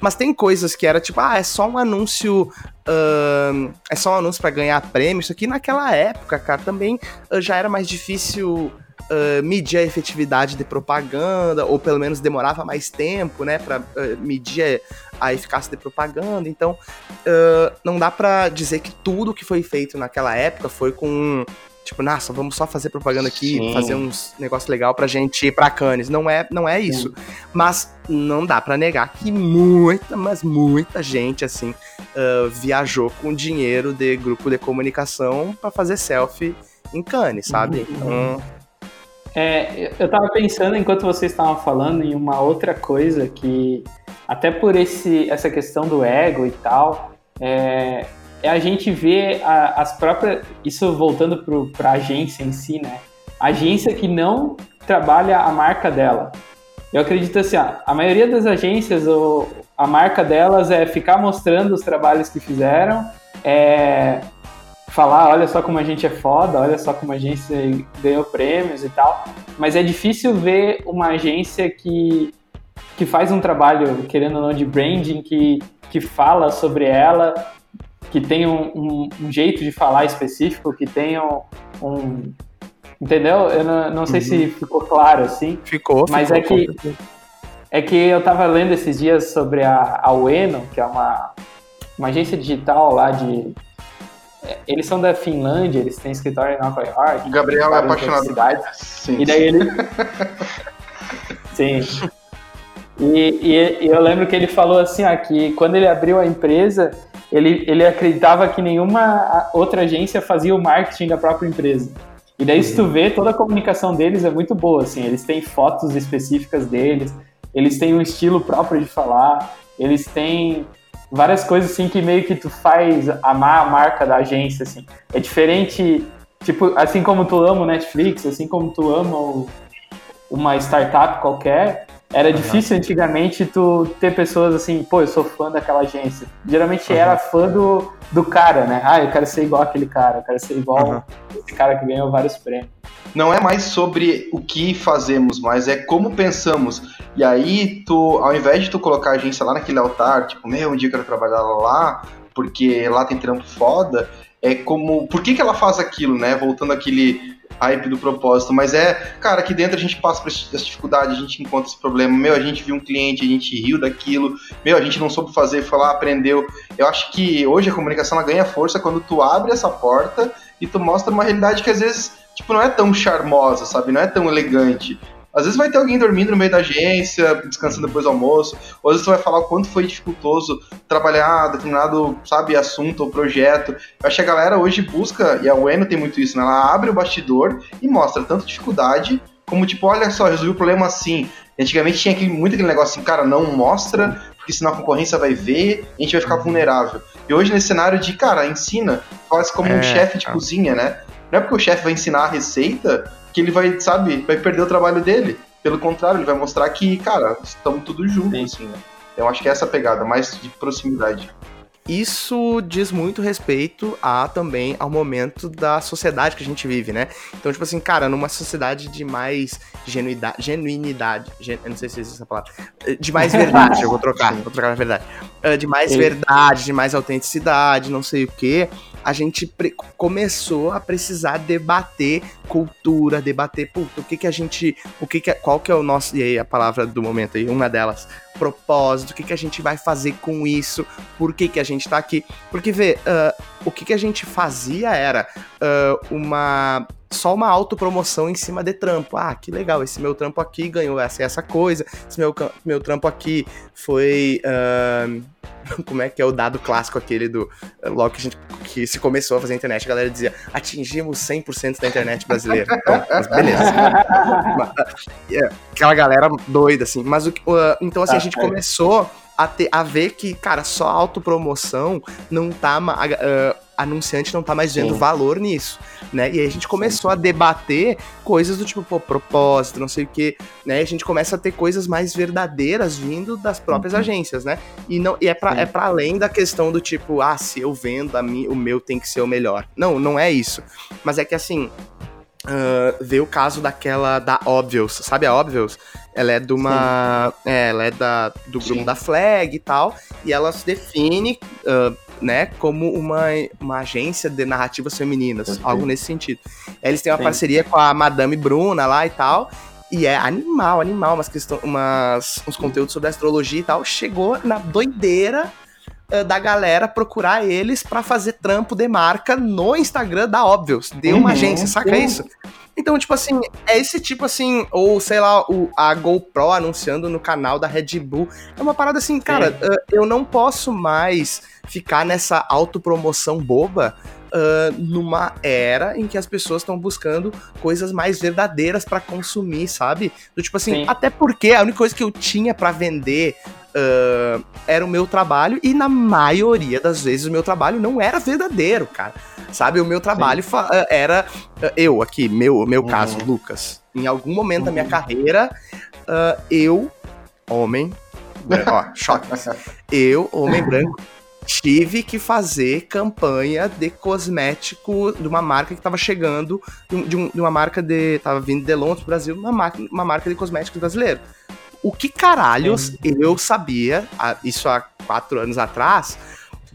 Mas tem coisas que era tipo, ah, é só um anúncio, uh, é só um anúncio pra ganhar prêmio. Isso aqui naquela época, cara, também uh, já era mais difícil... Uh, medir a efetividade de propaganda, ou pelo menos demorava mais tempo, né, pra uh, medir a eficácia de propaganda. Então, uh, não dá pra dizer que tudo que foi feito naquela época foi com, tipo, nossa, vamos só fazer propaganda aqui, Sim. fazer uns negócio legal pra gente ir pra Cannes. Não é, não é isso. Sim. Mas não dá pra negar que muita, mas muita gente, assim, uh, viajou com dinheiro de grupo de comunicação pra fazer selfie em Cannes, sabe? Então... Uhum. É, eu tava pensando, enquanto vocês estavam falando, em uma outra coisa que, até por esse, essa questão do ego e tal, é, é a gente ver a, as próprias... Isso voltando pro, pra agência em si, né? A agência que não trabalha a marca dela. Eu acredito assim, ó, a maioria das agências, o, a marca delas é ficar mostrando os trabalhos que fizeram, é... falar, olha só como a gente é foda, olha só como a agência ganhou prêmios e tal, mas é difícil ver uma agência que, que faz um trabalho, querendo ou não, de branding, que, que fala sobre ela, que tem um, um, um jeito de falar específico, que tem um... um entendeu? Eu não, não sei uhum. se ficou claro, assim. Ficou, mas ficou, é, que, é que eu tava lendo esses dias sobre a, a Ueno, que é uma, uma agência digital lá de... Eles são da Finlândia, eles têm escritório em Nova York. Gabriel é apaixonado. Sim, e daí sim. ele. sim. E, e, e eu lembro que ele falou assim: ó, que quando ele abriu a empresa, ele, ele acreditava que nenhuma outra agência fazia o marketing da própria empresa. E daí, uhum. se tu vê, toda a comunicação deles é muito boa. Assim, eles têm fotos específicas deles, eles têm um estilo próprio de falar, eles têm. Várias coisas, assim, que meio que tu faz amar a marca da agência, assim. É diferente, tipo, assim como tu ama o Netflix, assim como tu ama o, uma startup qualquer, era uhum. difícil antigamente tu ter pessoas assim, pô, eu sou fã daquela agência. Geralmente uhum. era fã do, do cara, né? Ah, eu quero ser igual aquele cara, eu quero ser igual uhum. esse cara que ganhou vários prêmios. Não é mais sobre o que fazemos, mas é como pensamos. E aí, tu, ao invés de tu colocar a agência lá naquele altar, tipo, meu, um dia eu quero trabalhar lá, porque lá tem trampo foda, é como... Por que que ela faz aquilo, né? Voltando àquele hype do propósito. Mas é, cara, aqui dentro a gente passa por essas dificuldades, a gente encontra esse problema. Meu, a gente viu um cliente, a gente riu daquilo. Meu, a gente não soube fazer, foi lá, aprendeu. Eu acho que hoje a comunicação ela ganha força quando tu abre essa porta e tu mostra uma realidade que às vezes... Tipo, não é tão charmosa, sabe? Não é tão elegante. Às vezes vai ter alguém dormindo no meio da agência, descansando depois do almoço. Ou às vezes você vai falar o quanto foi dificultoso trabalhar determinado, sabe, assunto ou projeto. Eu acho que a galera hoje busca, e a Ueno tem muito isso, né? Ela abre o bastidor e mostra tanto dificuldade como tipo, olha só, resolvi o problema assim. Antigamente tinha aquele, muito aquele negócio assim, cara, não mostra, porque senão a concorrência vai ver, a gente vai ficar vulnerável. E hoje nesse cenário de, cara, ensina, quase como é, um chefe de tá. cozinha, né? Não é porque o chefe vai ensinar a receita que ele vai, sabe, vai perder o trabalho dele. Pelo contrário, ele vai mostrar que, cara, estamos tudo juntos, assim, né? Então acho que é essa pegada, mais de proximidade. Isso diz muito respeito a, também ao momento da sociedade que a gente vive, né? Então, tipo assim, cara, numa sociedade de mais genuidade, genuinidade, gen, eu não sei se existe essa palavra, de mais verdade, eu vou trocar, vou trocar na verdade, de mais Sim. verdade, de mais autenticidade, não sei o quê, a gente pre- começou a precisar debater cultura, debater, puta, o que que a gente, o que que, qual que é o nosso, e aí a palavra do momento aí, uma delas, propósito, o que que a gente vai fazer com isso, por que que a gente tá aqui, porque vê, uh, o que que a gente fazia era uh, uma, só uma autopromoção em cima de trampo, ah, que legal, esse meu trampo aqui ganhou essa e essa coisa, esse meu, meu trampo aqui foi, uh, como é que é o dado clássico aquele do, uh, logo que a gente, que se começou a fazer a internet, a galera dizia, atingimos cem por cento da internet brasileira, então, mas beleza, aquela galera doida, assim, mas o, uh, então assim, a gente começou a, ter, a ver que, cara, só a autopromoção não tá, uh, anunciante não tá mais vendo Sim. valor nisso, né, e aí a gente começou Sim. a debater coisas do tipo, pô, propósito, não sei o quê, né, e a gente começa a ter coisas mais verdadeiras vindo das próprias uhum. agências, né, e, não, e é, pra, é pra além da questão do tipo, ah, se eu vendo, a mim, o meu tem que ser o melhor, não, não é isso, mas é que assim, uh, ver o caso daquela, da Obvious, sabe a Obvious? Ela é de uma. É, ela é da, do grupo Sim. da Flag e tal. E ela se define uh, né, como uma, uma agência de narrativas femininas. Sim. Algo nesse sentido. Eles têm uma Sim. parceria com a Madame Bruna lá e tal. E é animal, animal, umas questão, umas, uns conteúdos sobre astrologia e tal. Chegou na doideira uh, da galera procurar eles pra fazer trampo de marca no Instagram da Obvious. De uma uhum. agência, saca Sim. isso? Então, tipo assim, é esse tipo assim, ou sei lá, o, a GoPro anunciando no canal da Red Bull. É uma parada assim, cara, uh, eu não posso mais ficar nessa autopromoção boba uh, numa era em que as pessoas estão buscando coisas mais verdadeiras pra consumir, sabe? Do tipo assim, Sim. até porque a única coisa que eu tinha pra vender uh, era o meu trabalho, e na maioria das vezes o meu trabalho não era verdadeiro, cara. Sabe, o meu trabalho fa- era, eu aqui, meu, meu uhum. caso, Lucas, em algum momento uhum. da minha carreira, uh, eu, homem, ó, choque, eu, homem branco, tive que fazer campanha de cosmético de uma marca que tava chegando, de, um, de uma marca de, tava vindo de Londres pro Brasil, uma marca, uma marca de cosméticos brasileiro. O que caralhos uhum. eu sabia, isso há quatro anos atrás,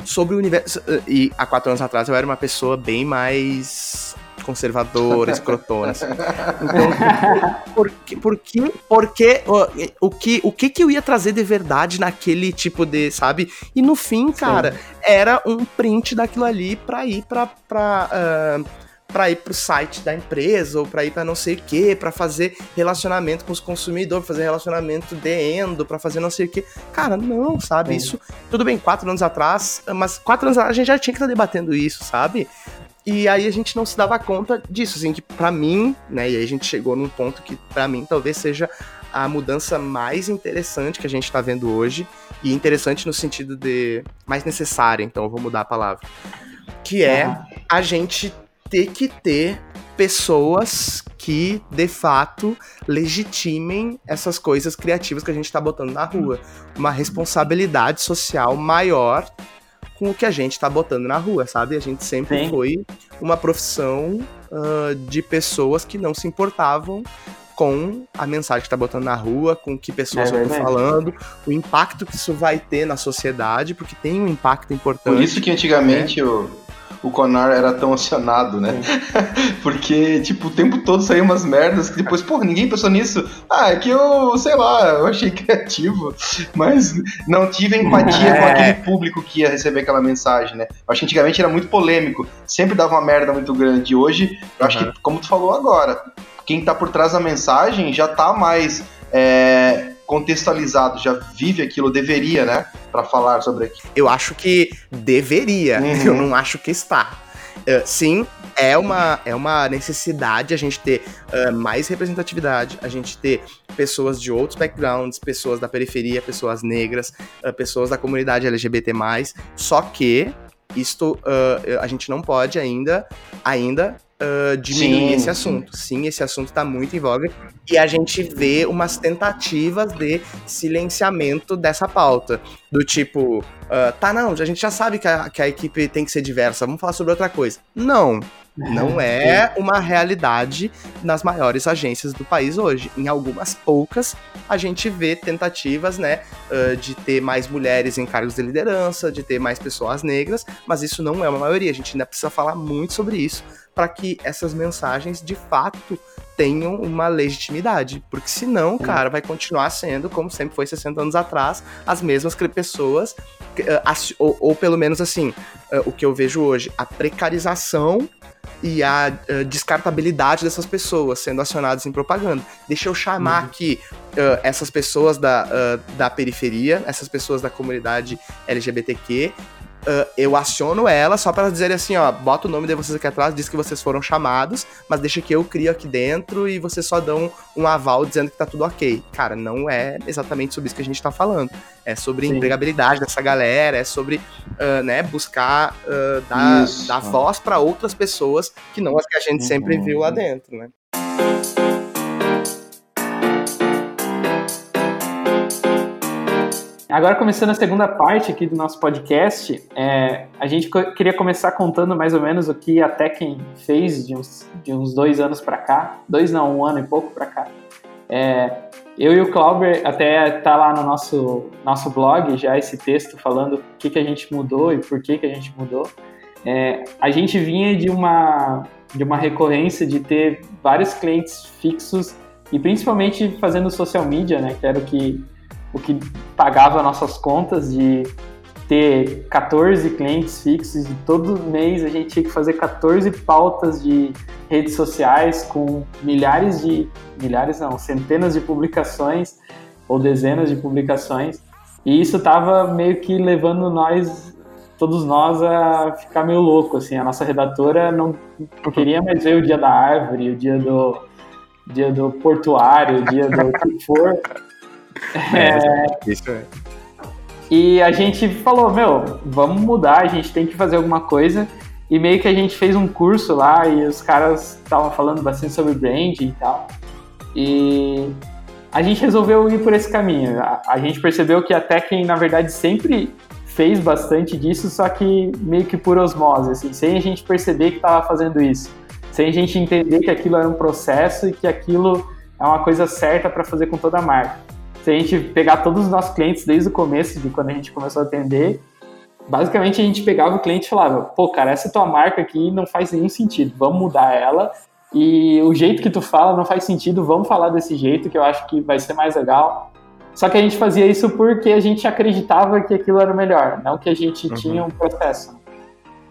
sobre o universo, e há quatro anos atrás eu era uma pessoa bem mais conservadora, escrotona, assim. Então, por, por, por, por, porque o, o, que, o que que eu ia trazer de verdade naquele tipo de, sabe? E no fim, cara, Sim. era um print daquilo ali pra ir pra... pra uh, pra ir pro site da empresa, ou pra ir pra não sei o que, pra fazer relacionamento com os consumidores, fazer relacionamento de endo, pra fazer não sei o que. Cara, não, sabe? Sim. Isso, tudo bem, quatro anos atrás, mas quatro anos atrás a gente já tinha que estar debatendo isso, sabe? E aí a gente não se dava conta disso, assim, que pra mim, né, e aí a gente chegou num ponto que pra mim talvez seja a mudança mais interessante que a gente tá vendo hoje, e interessante no sentido de mais necessária, então eu vou mudar a palavra, que é ah. a gente ter que ter pessoas que, de fato, legitimem essas coisas criativas que a gente está botando na rua. Uma responsabilidade social maior com o que a gente está botando na rua, sabe? A gente sempre Sim. foi uma profissão uh, de pessoas que não se importavam com a mensagem que tá botando na rua, com que pessoas é, estão é, falando, é. o impacto que isso vai ter na sociedade, porque tem um impacto importante. Por isso que antigamente... Né? Eu... o Conar era tão acionado, né? Porque, tipo, o tempo todo saíam umas merdas que depois, porra, ninguém pensou nisso. Ah, é que eu, sei lá, eu achei criativo, mas não tive empatia é. com aquele público que ia receber aquela mensagem, né? Eu acho que antigamente era muito polêmico, sempre dava uma merda muito grande. Hoje, eu acho uhum. que, como tu falou agora, quem tá por trás da mensagem já tá mais... É... contextualizado, já vive aquilo, deveria, né, pra falar sobre aquilo. Eu acho que deveria, uhum. eu não acho que está. uh, sim, é uma, é uma necessidade a gente ter uh, mais representatividade, a gente ter pessoas de outros backgrounds, pessoas da periferia, pessoas negras, uh, pessoas da comunidade L G B T mais, só que isto uh, a gente não pode ainda, ainda uh, diminuir sim, esse assunto. Sim, esse assunto está muito em voga e a gente vê umas tentativas de silenciamento dessa pauta, do tipo, uh, tá, não, a gente já sabe que a, que a equipe tem que ser diversa, vamos falar sobre outra coisa. Não, não é uma realidade nas maiores agências do país hoje. Em algumas poucas, a gente vê tentativas, né, uh, de ter mais mulheres em cargos de liderança, de ter mais pessoas negras, mas isso não é uma maioria. A gente ainda precisa falar muito sobre isso para que essas mensagens, de fato, tenham uma legitimidade. Porque senão, cara, vai continuar sendo, como sempre foi sessenta anos atrás, as mesmas pessoas, uh, ou, ou pelo menos assim, uh, o que eu vejo hoje, a precarização e a uh, descartabilidade dessas pessoas sendo acionadas em propaganda. Deixa eu chamar uhum. aqui uh, essas pessoas da, uh, da periferia, essas pessoas da comunidade L G B T Q, uh, eu aciono elas só para elas dizerem assim, ó, bota o nome de vocês aqui atrás, diz que vocês foram chamados, mas deixa que eu crio aqui dentro e vocês só dão um aval dizendo que tá tudo ok. Cara, não é exatamente sobre isso que a gente tá falando. É sobre Sim. empregabilidade dessa galera, é sobre uh, né, buscar uh, dar, dar voz para outras pessoas que não as que a gente uhum. sempre viu lá dentro, né? Agora, começando a segunda parte aqui do nosso podcast, é, a gente co- queria começar contando mais ou menos o que a Tekken fez de uns, de uns dois anos para cá, dois não, um ano e pouco para cá. É, eu e o Clauber até tá lá no nosso, nosso blog já esse texto falando o que, que a gente mudou e por que, que a gente mudou. É, a gente vinha de uma, de uma recorrência de ter vários clientes fixos e principalmente fazendo social media, né, que era o que... o que pagava nossas contas, de ter catorze clientes fixos e todo mês a gente tinha que fazer catorze pautas de redes sociais com milhares de... milhares não, centenas de publicações ou dezenas de publicações, e isso estava meio que levando nós, todos nós, a ficar meio louco, assim. A nossa redatora não queria mais ver o dia da árvore, o dia do, dia do portuário, o dia do que for. É, isso é. E a gente falou, meu, vamos mudar, a gente tem que fazer alguma coisa, e meio que a gente fez um curso lá e os caras estavam falando bastante sobre branding e tal, e a gente resolveu ir por esse caminho. A, a gente percebeu que a Tekken, na verdade, sempre fez bastante disso, só que meio que por osmose, assim, sem a gente perceber que estava fazendo isso, sem a gente entender que aquilo era um processo e que aquilo é uma coisa certa para fazer com toda a marca. Se a gente pegar todos os nossos clientes desde o começo, de quando a gente começou a atender, basicamente a gente pegava o cliente e falava, pô, cara, essa tua marca aqui não faz nenhum sentido, vamos mudar ela, e o jeito que tu fala não faz sentido, vamos falar desse jeito que eu acho que vai ser mais legal. Só que a gente fazia isso porque a gente acreditava que aquilo era o melhor, não que a gente uhum. tinha um processo.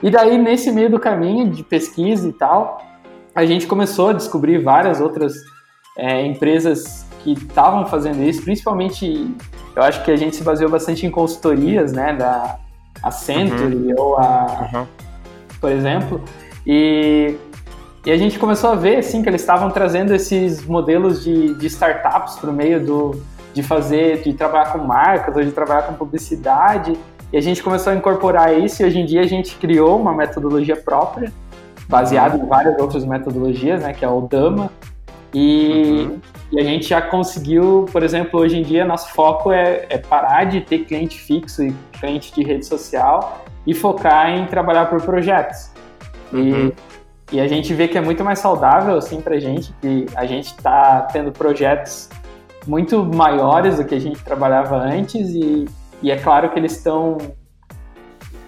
E daí, nesse meio do caminho de pesquisa e tal, a gente começou a descobrir várias outras é, empresas que estavam fazendo isso, principalmente eu acho que a gente se baseou bastante em consultorias, né, da Accenture uhum. ou a uhum. por exemplo, e, e a gente começou a ver, assim, que eles estavam trazendo esses modelos de, de startups para o meio do, de fazer, de trabalhar com marcas ou de trabalhar com publicidade, e a gente começou a incorporar isso, e hoje em dia a gente criou uma metodologia própria, baseada uhum. em várias outras metodologias, né, que é o Dama, e uhum. E a gente já conseguiu, por exemplo, hoje em dia, nosso foco é, é parar de ter cliente fixo e cliente de rede social e focar em trabalhar por projetos. Uhum. E, e a gente vê que é muito mais saudável, assim, pra gente, que a gente tá tendo projetos muito maiores do que a gente trabalhava antes, e, e é claro que eles estão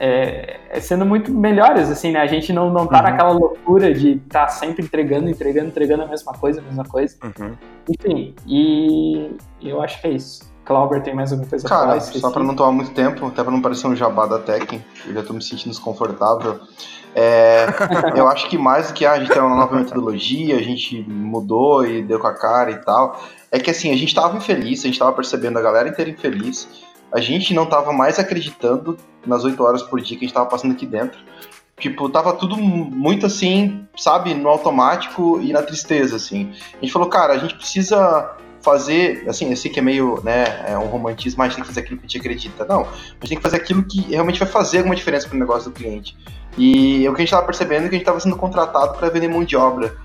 é, sendo muito melhores, assim, né? A gente não, não tá uhum. naquela loucura de tá sempre entregando, entregando, entregando a mesma coisa, a mesma coisa. Uhum. Enfim, e eu acho que é isso. Clauber, tem mais alguma coisa Cara, pra falar? Cara, só pra não tomar muito tempo, até pra não parecer um jabá da Tekken, eu já tô me sentindo desconfortável. É, eu acho que mais do que ah, a gente tem uma nova metodologia, a gente mudou e deu com a cara e tal, é que assim, a gente tava infeliz, a gente tava percebendo a galera inteira infeliz, a gente não tava mais acreditando nas oito horas por dia que a gente tava passando aqui dentro. Tipo, tava tudo muito assim, sabe, no automático e na tristeza, assim. A gente falou, cara, a gente precisa fazer, assim, eu sei que é meio, né, é um romantismo, a gente tem que fazer aquilo que a gente acredita. Não, a gente tem que fazer aquilo que realmente vai fazer alguma diferença pro negócio do cliente. E o que a gente tava percebendo é que a gente tava sendo contratado para vender mão de obra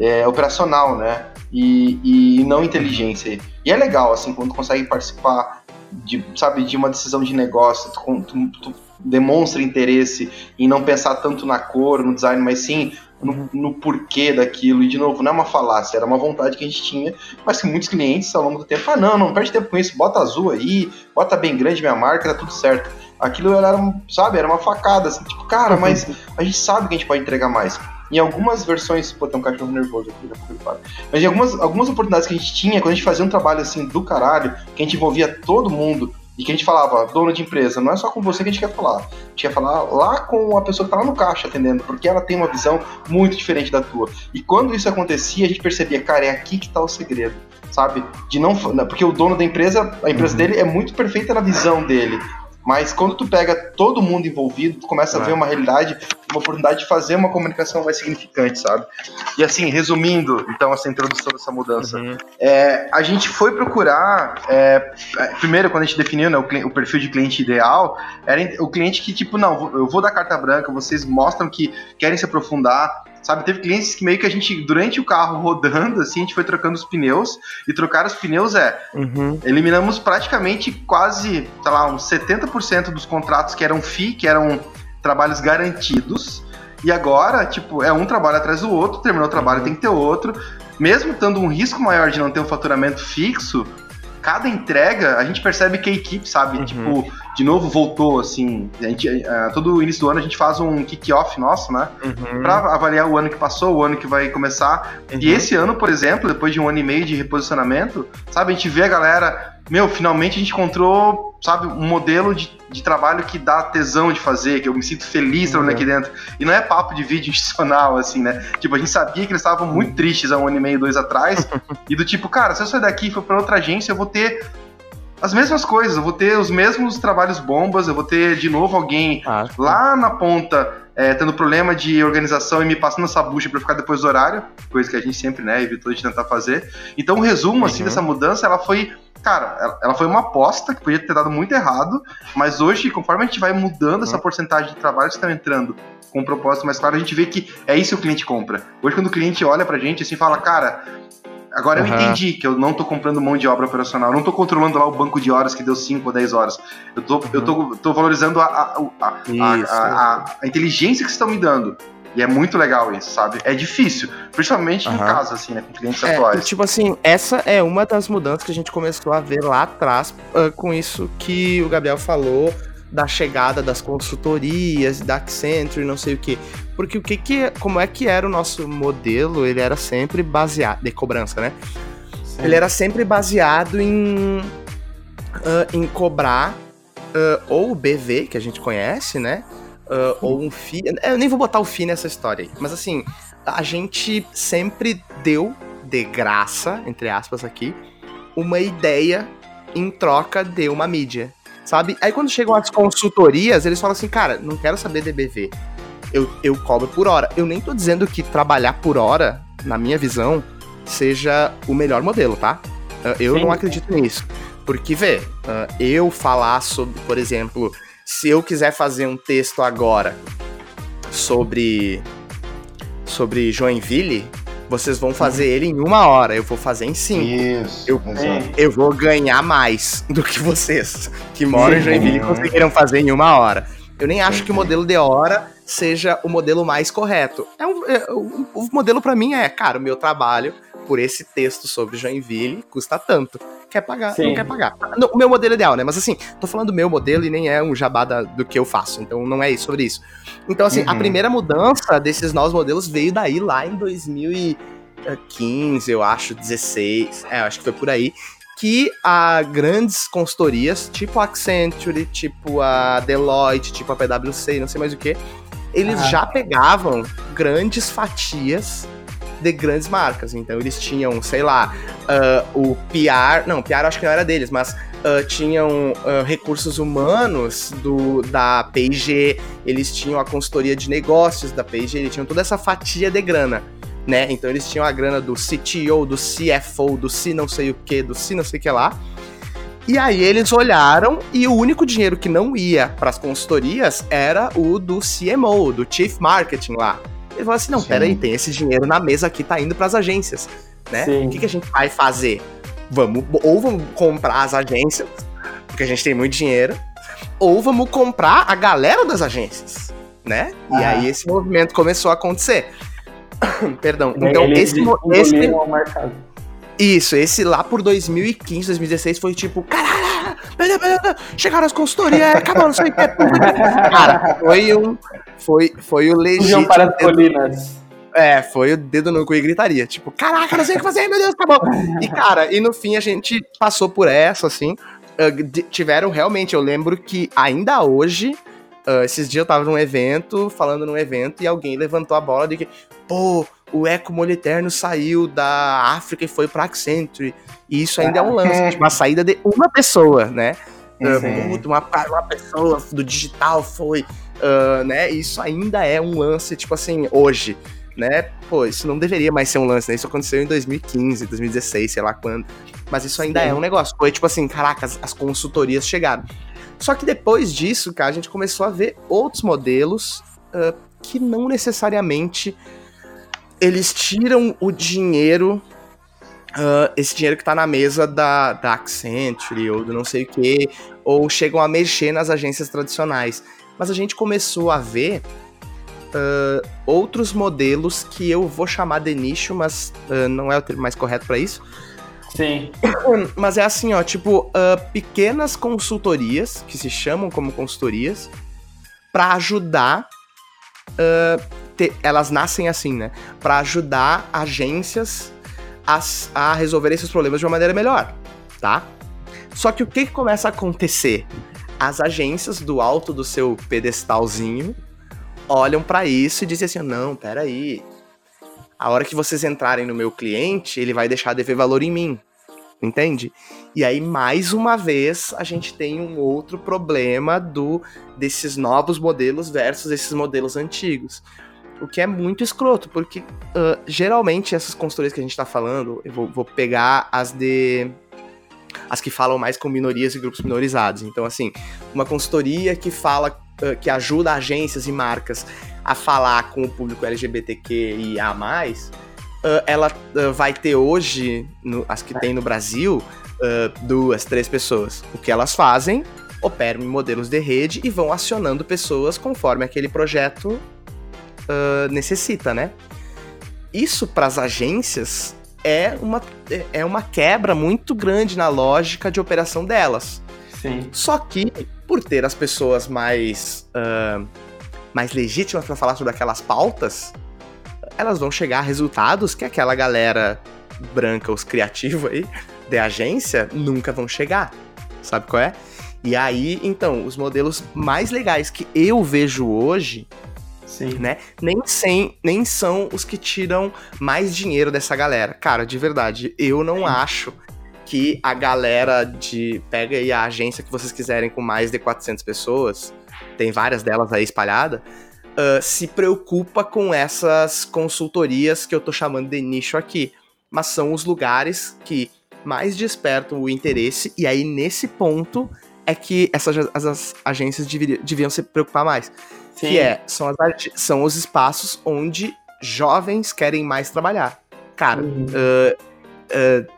é, operacional, né, e, e não inteligência. E é legal, assim, quando tu consegue participar, de, sabe, de uma decisão de negócio, tu, tu, tu demonstra interesse em não pensar tanto na cor, no design, mas sim no, no porquê daquilo. E, de novo, não é uma falácia, era uma vontade que a gente tinha, mas que muitos clientes, ao longo do tempo, ah, não, não perde tempo com isso, bota azul aí, bota bem grande minha marca, tá tudo certo. Aquilo era, sabe, era uma facada, assim, tipo, cara, mas a gente sabe que a gente pode entregar mais. Em algumas versões, pô, tem um cachorro nervoso aqui, já fui preocupado. Mas em algumas, algumas oportunidades que a gente tinha, quando a gente fazia um trabalho assim do caralho, que a gente envolvia todo mundo, e que a gente falava, dono de empresa, não é só com você que a gente quer falar. A gente quer falar lá com a pessoa que tá lá no caixa atendendo, porque ela tem uma visão muito diferente da tua. E quando isso acontecia, a gente percebia, cara, é aqui que tá o segredo, sabe? De não, porque o dono da empresa, a empresa dele é muito perfeita na visão dele. Mas quando tu pega todo mundo envolvido, tu começa a ver uma realidade, uma oportunidade de fazer uma comunicação mais significante, sabe? E assim, resumindo, então, essa introdução dessa mudança, uhum. é, a gente foi procurar, é, primeiro, quando a gente definiu, né, o, o perfil de cliente ideal, era o cliente que, tipo, não, eu vou dar carta branca, vocês mostram que querem se aprofundar, sabe? Teve clientes que meio que a gente, durante o carro rodando, assim, a gente foi trocando os pneus, e trocar os pneus é, uhum. eliminamos praticamente quase, sei lá, uns setenta por cento dos contratos que eram F I I, que eram trabalhos garantidos, e agora, tipo, é um trabalho atrás do outro, terminou o trabalho, uhum. tem que ter outro, mesmo tendo um risco maior de não ter um faturamento fixo, cada entrega, a gente percebe que a equipe, sabe, uhum. tipo, de novo voltou, assim, a gente, uh, todo início do ano a gente faz um kick-off nosso, né, uhum. pra avaliar o ano que passou, o ano que vai começar, uhum. e esse ano, por exemplo, depois de um ano e meio de reposicionamento, sabe, a gente vê a galera, meu, finalmente a gente encontrou, sabe, um modelo de, de trabalho que dá tesão de fazer, que eu me sinto feliz trabalhando uhum. aqui dentro, e não é papo de vídeo institucional, assim, né, tipo, a gente sabia que eles estavam muito tristes há um ano e meio, dois atrás, e do tipo, cara, se eu sair daqui e for pra outra agência, eu vou ter as mesmas coisas, eu vou ter os mesmos trabalhos bombas, eu vou ter de novo alguém ah, lá na ponta é, tendo problema de organização e me passando essa bucha pra ficar depois do horário, coisa que a gente sempre, né, evitou de tentar fazer. Então o resumo, uhum. assim, dessa mudança, ela foi, cara, ela foi uma aposta que podia ter dado muito errado, mas hoje, conforme a gente vai mudando uhum. essa porcentagem de trabalhos que estão entrando com um propósito mais claro, a gente vê que é isso que o cliente compra. Hoje, quando o cliente olha pra gente, assim, fala, cara, agora uhum. eu entendi que eu não tô comprando mão de obra operacional, eu não tô controlando lá o banco de horas que deu cinco ou dez horas. Eu tô, uhum. eu tô, tô valorizando a, a, a, isso, a, a, a, a inteligência que vocês estão me dando. E é muito legal isso, sabe? É difícil, principalmente uhum. no caso, assim, né, com clientes é, atuais. Tipo assim, essa é uma das mudanças que a gente começou a ver lá atrás, uh, com isso que o Gabriel falou, da chegada das consultorias, da Accenture, não sei o quê. Porque o que que, como é que era o nosso modelo, ele era sempre baseado, de cobrança, né? Sim. Ele era sempre baseado em, uh, em cobrar uh, ou o B V, que a gente conhece, né? Uh, ou um F I I, eu nem vou botar o F I I nessa história aí, mas assim, a gente sempre deu de graça, entre aspas aqui, uma ideia em troca de uma mídia, sabe? Aí quando chegam as consultorias, eles falam assim, cara, não quero saber de B V, eu, eu cobro por hora. Eu nem tô dizendo que trabalhar por hora, na minha visão, seja o melhor modelo, tá? Eu Sim. não acredito nisso, porque, vê, eu falar sobre, por exemplo, se eu quiser fazer um texto agora sobre, sobre Joinville, vocês vão fazer ele em uma hora, eu vou fazer em cinco. Isso, eu, eu vou ganhar mais do que vocês que moram em Joinville e conseguiram fazer em uma hora. Eu nem acho que o modelo de hora seja o modelo mais correto. É um, é, um, o modelo pra mim é, cara, o meu trabalho por esse texto sobre Joinville custa tanto. Quer pagar, Sim. não quer pagar. O meu modelo ideal, né? Mas assim, tô falando do meu modelo e nem é um jabá da, do que eu faço, então não é isso, sobre isso. Então assim, uhum. a primeira mudança desses novos modelos veio daí lá em dois mil e quinze, eu acho, dezesseis, é, acho que foi por aí, que a grandes consultorias, tipo a Accenture, tipo a Deloitte, tipo a PwC, não sei mais o que, eles ah. já pegavam grandes fatias de grandes marcas. Então eles tinham, sei lá, uh, o P R, não, P R acho que não era deles, mas uh, tinham uh, recursos humanos do, da P e G, eles tinham a consultoria de negócios da P e G, eles tinham toda essa fatia de grana, né? Então eles tinham a grana do C T O, do C F O, do C não sei o que, do C não sei o que lá. E aí eles olharam e o único dinheiro que não ia para as consultorias era o do C M O, do Chief Marketing lá. Ele falou assim, não, Sim. peraí, tem esse dinheiro na mesa aqui, tá indo pras agências, né? Sim. O que, que a gente vai fazer? Vamos, ou vamos comprar as agências, porque a gente tem muito dinheiro, ou vamos comprar a galera das agências, né? Ah. E aí esse movimento começou a acontecer. Perdão. Então, Ele esse... esse... Isso, esse lá por dois mil e quinze, dois mil e dezesseis foi tipo, caralho, chegaram as consultorias, acabou, não sei o que. Cara, foi um... Foi, foi o legítimo... Para as colinas. É, foi o dedo no cu e gritaria. Tipo, caraca, não sei o que fazer, meu Deus, acabou. E, cara, e no fim a gente passou por essa, assim. Uh, tiveram realmente, eu lembro que ainda hoje, uh, esses dias eu tava num evento, falando num evento, e alguém levantou a bola de que, pô, o Eco Moliterno saiu da África e foi pra Accenture. E isso ainda ah, é um lance, é. tipo, a saída de uma pessoa, né? Uh, puto, uma, uma pessoa do digital foi... Uh, né, isso ainda é um lance, tipo assim, hoje, né, pô, isso não deveria mais ser um lance, né, isso aconteceu em dois mil e quinze, dois mil e dezesseis, sei lá quando, mas isso ainda Sim. é um negócio, foi tipo assim, caraca, as, as consultorias chegaram, só que depois disso, cara, a gente começou a ver outros modelos uh, que não necessariamente eles tiram o dinheiro, uh, esse dinheiro que tá na mesa da, da Accenture, ou do não sei o que, ou chegam a mexer nas agências tradicionais. Mas a gente começou a ver uh, outros modelos que eu vou chamar de nicho, mas uh, não é o termo mais correto para isso. Sim. Mas é assim, ó, tipo, uh, pequenas consultorias, que se chamam como consultorias, para ajudar, uh, te, elas nascem assim, né? Para ajudar agências a, a resolverem seus problemas de uma maneira melhor, tá? Só que o que, que começa a acontecer? As agências do alto do seu pedestalzinho olham pra isso e dizem assim, não, peraí, a hora que vocês entrarem no meu cliente, ele vai deixar de ver valor em mim, entende? E aí, mais uma vez, a gente tem um outro problema do, desses novos modelos versus esses modelos antigos, o que é muito escroto, porque uh, geralmente essas consultorias que a gente tá falando, eu vou, vou pegar as de... as que falam mais com minorias e grupos minorizados. Então, assim, uma consultoria que fala, que ajuda agências e marcas a falar com o público L G B T Q I A mais, ela vai ter hoje, as que tem no Brasil, duas, três pessoas. O que elas fazem? Operam em modelos de rede e vão acionando pessoas conforme aquele projeto necessita, né? Isso, para as agências... É uma, é uma quebra muito grande na lógica de operação delas. Sim. Só que, por ter as pessoas mais, uh, mais legítimas para falar sobre aquelas pautas, elas vão chegar a resultados que aquela galera branca, os criativos aí, de agência, nunca vão chegar. Sabe qual é? E aí, então, os modelos mais legais que eu vejo hoje... Sim. Né? Nem, sem, nem são os que tiram mais dinheiro dessa galera. Cara, de verdade, eu não Sim. acho que a galera de... Pega aí a agência que vocês quiserem com mais de quatrocentas pessoas, tem várias delas aí espalhadas, uh, se preocupa com essas consultorias que eu tô chamando de nicho aqui. Mas são os lugares que mais despertam o interesse, e aí nesse ponto é que essas as, as agências deviam, deviam se preocupar mais. Sim. Que é, são, as, são os espaços onde jovens querem mais trabalhar. Cara, uhum. uh, uh,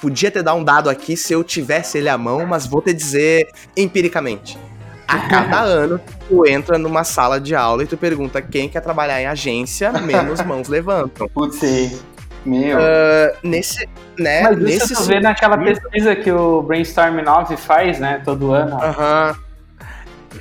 podia ter dado um dado aqui se eu tivesse ele à mão, mas vou te dizer empiricamente. A cada ano, tu entra numa sala de aula e tu pergunta quem quer trabalhar em agência, menos mãos levantam. Putz, meu. Uh, nesse, né, mas isso nesse eu tô vendo naquela pesquisa que o Brainstorm nove faz, né, todo ano. Aham. Uhum.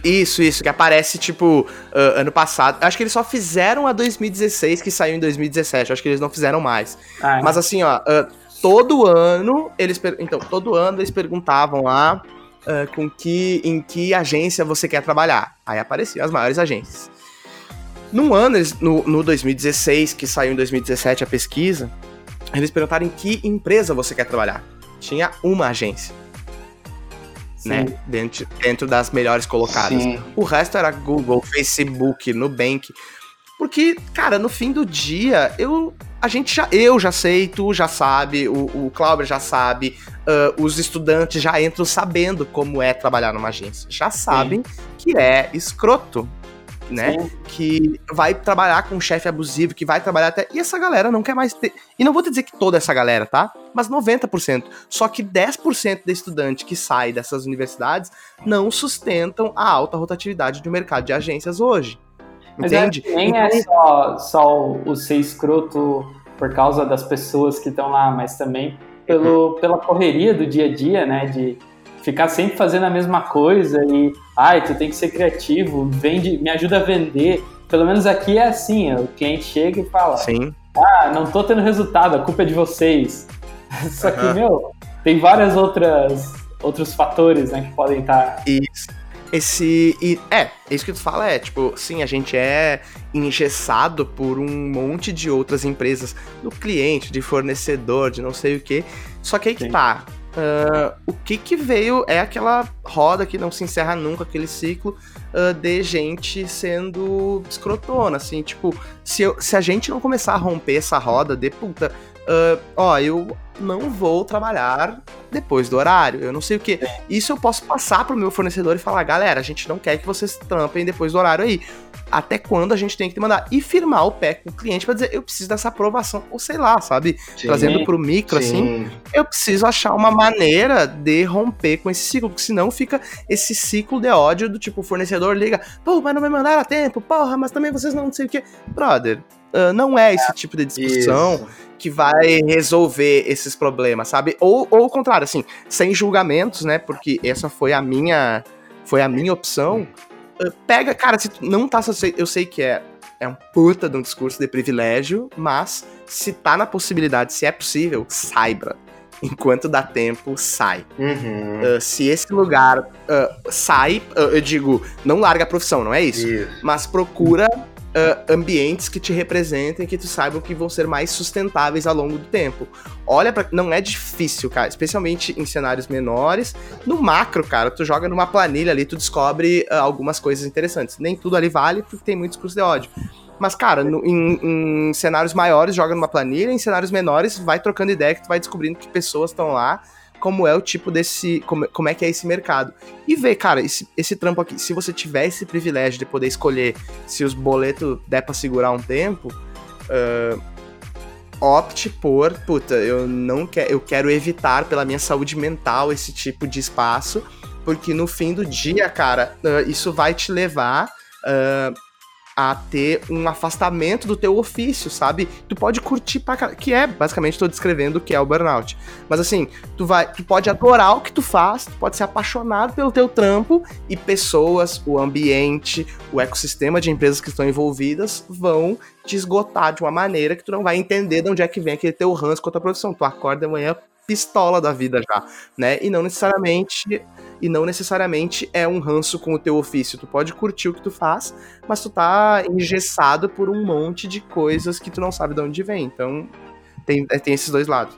Isso, isso, que aparece, tipo, uh, ano passado. Acho que eles só fizeram a dois mil e dezesseis, que saiu em dois mil e dezessete. Acho que eles não fizeram mais. Ah, é. Mas assim, ó, uh, todo ano eles... Per... Então, todo ano eles perguntavam lá uh, com que, em que agência você quer trabalhar. Aí apareciam as maiores agências. Num ano, eles, no, no dois mil e dezesseis, que saiu em dois mil e dezessete a pesquisa, eles perguntaram em que empresa você quer trabalhar. Tinha uma agência. né? Dentro, dentro das melhores colocadas. Sim. O resto era Google, Facebook, Nubank. Porque, cara, no fim do dia, eu, a gente já, eu já sei, tu já sabe, o, o Clauber já sabe, uh, os estudantes já entram sabendo como é trabalhar numa agência. Já sabem Sim. que é escroto, né? Sim. Que vai trabalhar com um chefe abusivo, que vai trabalhar até... E essa galera não quer mais ter... E não vou te dizer que toda essa galera, tá? Mas noventa por cento. Só que dez por cento de estudante que sai dessas universidades não sustentam a alta rotatividade do mercado de agências hoje. Entende? Mas nem então, é só, só o ser escroto por causa das pessoas que estão lá, mas também pelo, pela correria do dia a dia, né? De ficar sempre fazendo a mesma coisa e, ai, tu tem que ser criativo, vende, me ajuda a vender. Pelo menos aqui é assim, o cliente chega e fala, Sim. ah, não tô tendo resultado, a culpa é de vocês. Só que, uhum. meu, tem vários outros fatores, né, que podem estar... Isso. Esse, e, é, isso que tu fala é, tipo, sim, a gente é engessado por um monte de outras empresas, do cliente, de fornecedor, de não sei o quê, só que aí sim. que tá, uh, o que que veio é aquela roda que não se encerra nunca, aquele ciclo uh, de gente sendo escrotona, assim, tipo, se, eu, se a gente não começar a romper essa roda de puta... Uh, ó, eu não vou trabalhar depois do horário, eu não sei o que. Isso eu posso passar pro meu fornecedor e falar, galera, a gente não quer que vocês trampem depois do horário aí. Até quando a gente tem que mandar? E firmar o pé com o cliente pra dizer, eu preciso dessa aprovação, ou sei lá, sabe? Sim, trazendo pro micro, sim. assim, eu preciso achar uma maneira de romper com esse ciclo, porque senão fica esse ciclo de ódio do tipo, o fornecedor liga, pô, mas não me mandaram a tempo, porra, mas também vocês não, não sei o que. Brother, uh, não é esse tipo de discussão. Isso. Que vai resolver esses problemas, sabe? Ou, ou o contrário, assim, sem julgamentos, né? Porque essa foi a minha, foi a minha opção. Pega, cara, se tu não tá... Eu sei que é, é um puta de um discurso de privilégio, mas se tá na possibilidade, se é possível, saiba. Enquanto dá tempo, sai. Uhum. Uh, se esse lugar uh, sai, uh, eu digo, não larga a profissão, não é isso? isso. Mas procura... Uh, ambientes que te representem, que tu saiba que vão ser mais sustentáveis ao longo do tempo. Olha, pra... não é difícil, cara, especialmente em cenários menores. No macro, cara, tu joga numa planilha ali, tu descobre uh, algumas coisas interessantes. Nem tudo ali vale, porque tem muito discurso de ódio. Mas, cara, no, em, em cenários maiores, joga numa planilha, em cenários menores, vai trocando ideia, que tu vai descobrindo que pessoas estão lá, como é o tipo desse, como, como é que é esse mercado. E vê, cara, esse, esse trampo aqui, se você tiver esse privilégio de poder escolher se os boletos der pra segurar um tempo, uh, opte por, puta, eu não quero, eu quero evitar pela minha saúde mental esse tipo de espaço, porque no fim do dia, cara, uh, isso vai te levar... Uh, a ter um afastamento do teu ofício, sabe? Tu pode curtir pra caralho, que é, basicamente, tô descrevendo o que é o burnout. Mas assim, tu, vai, tu pode adorar o que tu faz, tu pode ser apaixonado pelo teu trampo e pessoas, o ambiente, o ecossistema de empresas que estão envolvidas vão te esgotar de uma maneira que tu não vai entender de onde é que vem aquele teu ranço com a tua profissão. Tu acorda amanhã pistola da vida já, né? E não necessariamente... E não necessariamente é um ranço com o teu ofício. Tu pode curtir o que tu faz, mas tu tá engessado por um monte de coisas que tu não sabe de onde vem. Então, tem, tem esses dois lados.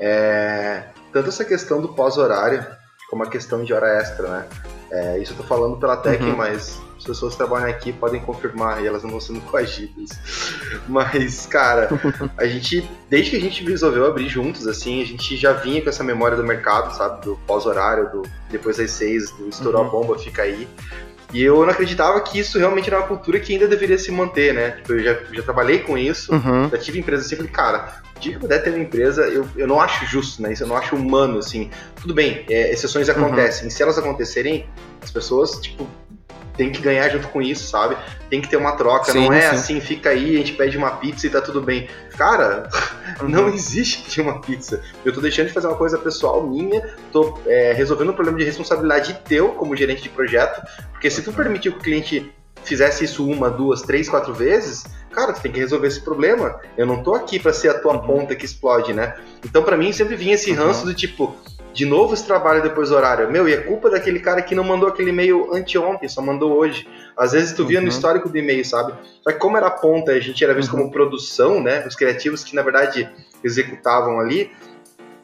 É, tanto essa questão do pós-horário, como a questão de hora extra, né? É, isso eu tô falando pela Tekken, uhum. mas as pessoas que trabalham aqui podem confirmar e elas não vão sendo coagidas. Mas, cara, a gente, desde que a gente resolveu abrir juntos, assim, a gente já vinha com essa memória do mercado, sabe? Do pós-horário, do depois das seis, do estourou uhum. a bomba, fica aí. E eu não acreditava que isso realmente era uma cultura que ainda deveria se manter, né? Tipo, eu já, já trabalhei com isso, uhum. já tive empresa assim, falei, cara, o dia que eu puder ter uma empresa, eu, eu não acho justo, né? Isso eu não acho humano, assim. Tudo bem, é, exceções acontecem. Uhum. Se elas acontecerem, as pessoas, tipo, tem que ganhar junto com isso, sabe? Tem que ter uma troca, sim, não é sim. assim, fica aí, a gente pede uma pizza e tá tudo bem. Cara, uhum. não existe pedir uma pizza. Eu tô deixando de fazer uma coisa pessoal minha, tô é, resolvendo um problema de responsabilidade teu como gerente de projeto, porque se tu permitir que o cliente fizesse isso uma, duas, três, quatro vezes, cara, tu tem que resolver esse problema. Eu não tô aqui pra ser a tua uhum. ponta que explode, né? Então pra mim sempre vinha esse ranço uhum. do tipo... De novo esse trabalho depois do horário. Meu, e é culpa daquele cara que não mandou aquele e-mail anteontem, só mandou hoje. Às vezes tu via uhum. no histórico do e-mail, sabe? Só que como era a ponta, a gente era visto uhum. como produção, né? Os criativos que, na verdade, executavam ali.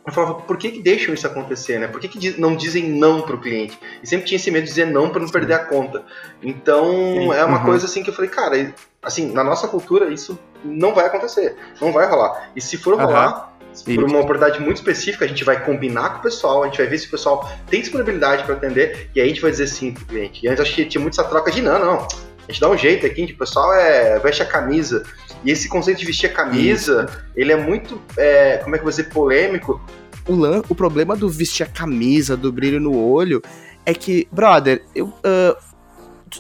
eu falava, por que que deixam isso acontecer, né? Por que que não dizem não pro cliente? E sempre tinha esse medo de dizer não para não perder a conta. Então, sim, é uma uhum. coisa assim que eu falei, cara, assim, na nossa cultura isso não vai acontecer, não vai rolar. E se for uhum. rolar, sim, por uma oportunidade muito específica, a gente vai combinar com o pessoal, a gente vai ver se o pessoal tem disponibilidade para atender, e aí a gente vai dizer sim pro cliente. E antes acho que tinha muito essa troca de não, não, a gente dá um jeito aqui, de, o pessoal é, veste a camisa. E esse conceito de vestir a camisa, isso, ele é muito, é, como é que eu vou dizer, polêmico. O, lan, o problema do vestir a camisa, do brilho no olho, é que, brother, eu, uh,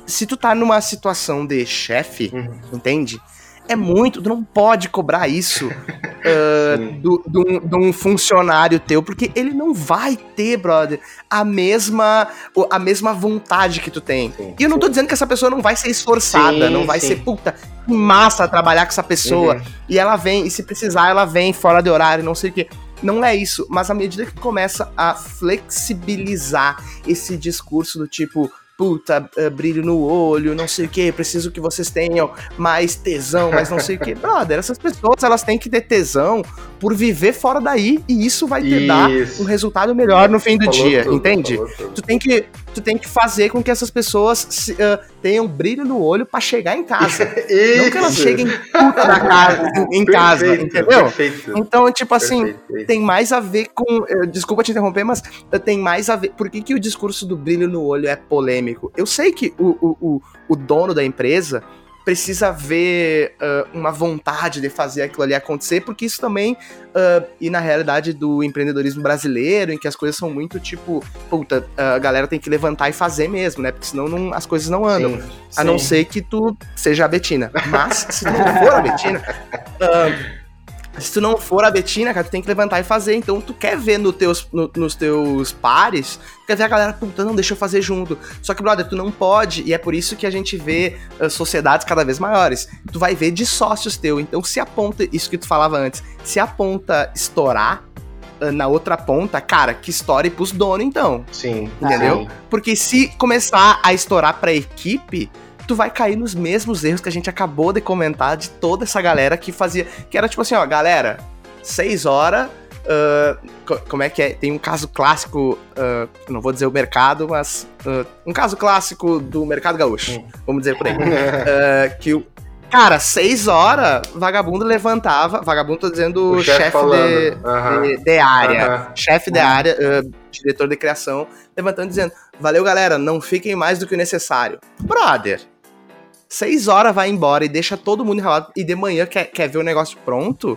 se tu tá numa situação de chefe, uhum. entende? É muito, tu não pode cobrar isso uh, do, do, do um funcionário teu, porque ele não vai ter, brother, a mesma, a mesma vontade que tu tem. Sim, e eu não tô sim. dizendo que essa pessoa não vai ser esforçada, sim, não vai sim. ser, puta, que massa trabalhar com essa pessoa. Uhum. E ela vem, e se precisar, ela vem fora de horário, não sei o quê. Não é isso, mas à medida que tu começa a flexibilizar esse discurso do tipo... puta, uh, brilho no olho, não sei o que, preciso que vocês tenham mais tesão, mas não sei o que. Brother, essas pessoas, elas têm que ter tesão por viver fora daí, e isso vai te isso. dar um resultado melhor no fim do falou dia, tudo, entende? Tu tem, que, tu tem que fazer com que essas pessoas se, uh, tenham brilho no olho pra chegar em casa. Não que elas cheguem puta na casa, em casa, perfeito, entendeu? Perfeito. Então, tipo assim, perfeito. Tem mais a ver com... Uh, desculpa te interromper, mas uh, tem mais a ver... Por que que o discurso do brilho no olho é polêmico? Eu sei que o, o, o dono da empresa precisa ver uh, uma vontade de fazer aquilo ali acontecer, porque isso também, uh, e na realidade do empreendedorismo brasileiro, em que as coisas são muito tipo, puta, a galera tem que levantar e fazer mesmo, né? Porque senão não, as coisas não andam, sim, a sim. não ser que tu seja a Betina. Mas se tu não for a Betina... Uh, Se tu não for a Betina, cara, tu tem que levantar e fazer. Então tu quer ver no teus, no, nos teus pares, tu quer ver a galera, puta, não, deixa eu fazer junto. Só que, brother, tu não pode. E é por isso que a gente vê uh, sociedades cada vez maiores. Tu vai ver de sócios teu. Então se a ponta, isso que tu falava antes, se a ponta estourar uh, na outra ponta, cara, que estoure pros donos, então. Sim. Entendeu? Sim. Porque se começar a estourar pra equipe... tu vai cair nos mesmos erros que a gente acabou de comentar de toda essa galera que fazia... Que era tipo assim, ó, galera, seis horas... Uh, co- como é que é? Tem um caso clássico, uh, não vou dizer o mercado, mas... Uh, um caso clássico do mercado gaúcho, hum. vamos dizer por aí. uh, que o... Cara, seis horas, vagabundo levantava... Vagabundo, tô dizendo o chefe chef de, uhum. de, de área. Uhum. Chefe de uhum. área, uh, diretor de criação, levantando dizendo... Valeu, galera, não fiquem mais do que o necessário. Brother... Seis horas vai embora e deixa todo mundo enrolado e de manhã quer, quer ver o negócio pronto,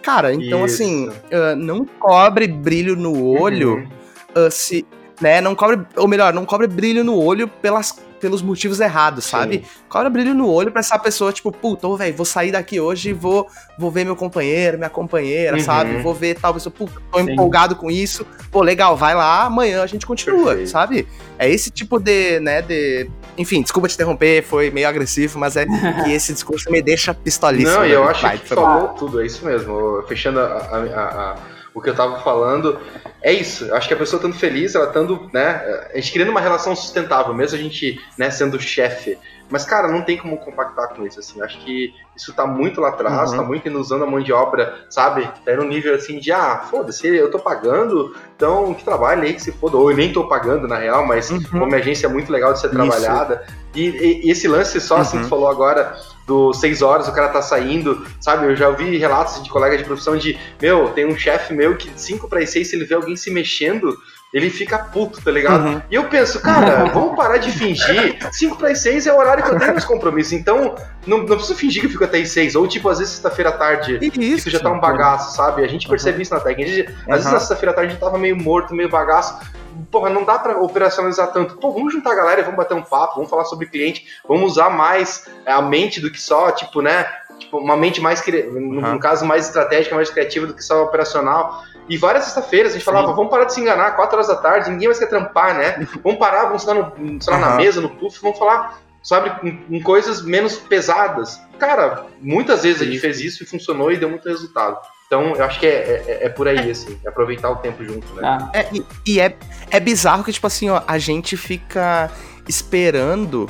cara, então isso. assim, uh, não cobre brilho no olho, uhum. uh, se, né, não cobre, ou melhor, não cobre brilho no olho pelas, pelos motivos errados, sim. sabe? Cobre brilho no olho pra essa pessoa, tipo, puta, velho, vou sair daqui hoje e vou, vou ver meu companheiro, minha companheira, uhum. sabe? Vou ver tal pessoa, puta, tô sim. empolgado com isso, pô, legal, vai lá, amanhã a gente continua, perfeito. Sabe? É esse tipo de, né, de... Enfim, desculpa te interromper, foi meio agressivo, mas é que esse discurso me deixa pistolíssimo. Não, e eu acho que falou tudo, é isso mesmo. Fechando a, a, a, a, o que eu tava falando, é isso. Eu acho que a pessoa estando feliz, ela estando, né, a gente criando uma relação sustentável, mesmo a gente, né, sendo chefe. Mas, cara, não tem como compactar com isso, assim. Eu acho que isso tá muito lá atrás, uhum. tá muito indo usando a mão de obra, sabe? Tá no nível, assim, de, ah, foda-se, eu tô pagando, então que trabalho aí que se foda. Ou eu nem tô pagando, na real, mas uhum. como agência é muito legal de ser isso. trabalhada. E, e, e esse lance só, uhum. assim, que falou agora, do seis horas, o cara tá saindo, sabe? Eu já ouvi relatos de colegas de profissão de, meu, tem um chefe meu que de cinco para as seis, se ele vê alguém se mexendo, ele fica puto, tá ligado? Uhum. E eu penso, cara, vamos parar de fingir. cinco para as seis é o horário que eu tenho meus compromissos. Então, não, não preciso fingir que eu fico até as seis. Ou, tipo, às vezes, sexta-feira à tarde, isso, que tu já tá um bagaço, sabe? A gente percebe uhum. isso na Tekken. Uhum. Às vezes, na sexta-feira à tarde, a gente tava meio morto, meio bagaço. Porra, não dá pra operacionalizar tanto. Pô, vamos juntar a galera, vamos bater um papo, vamos falar sobre cliente, vamos usar mais a mente do que só, tipo, né? Tipo, uma mente mais, no uhum. caso, mais estratégica, mais criativa do que só operacional. E várias sexta-feiras a gente falava, sim. vamos parar de se enganar, quatro horas da tarde, ninguém mais quer trampar, né? Vamos parar, vamos estar no, sei lá, uhum. na mesa, no puff, vamos falar, sabe, em, em coisas menos pesadas. Cara, muitas vezes sim. a gente fez isso e funcionou e deu muito resultado. Então, eu acho que é, é, é por aí, assim, é aproveitar o tempo junto, né? É, e e é, é bizarro que, tipo assim, ó, a gente fica esperando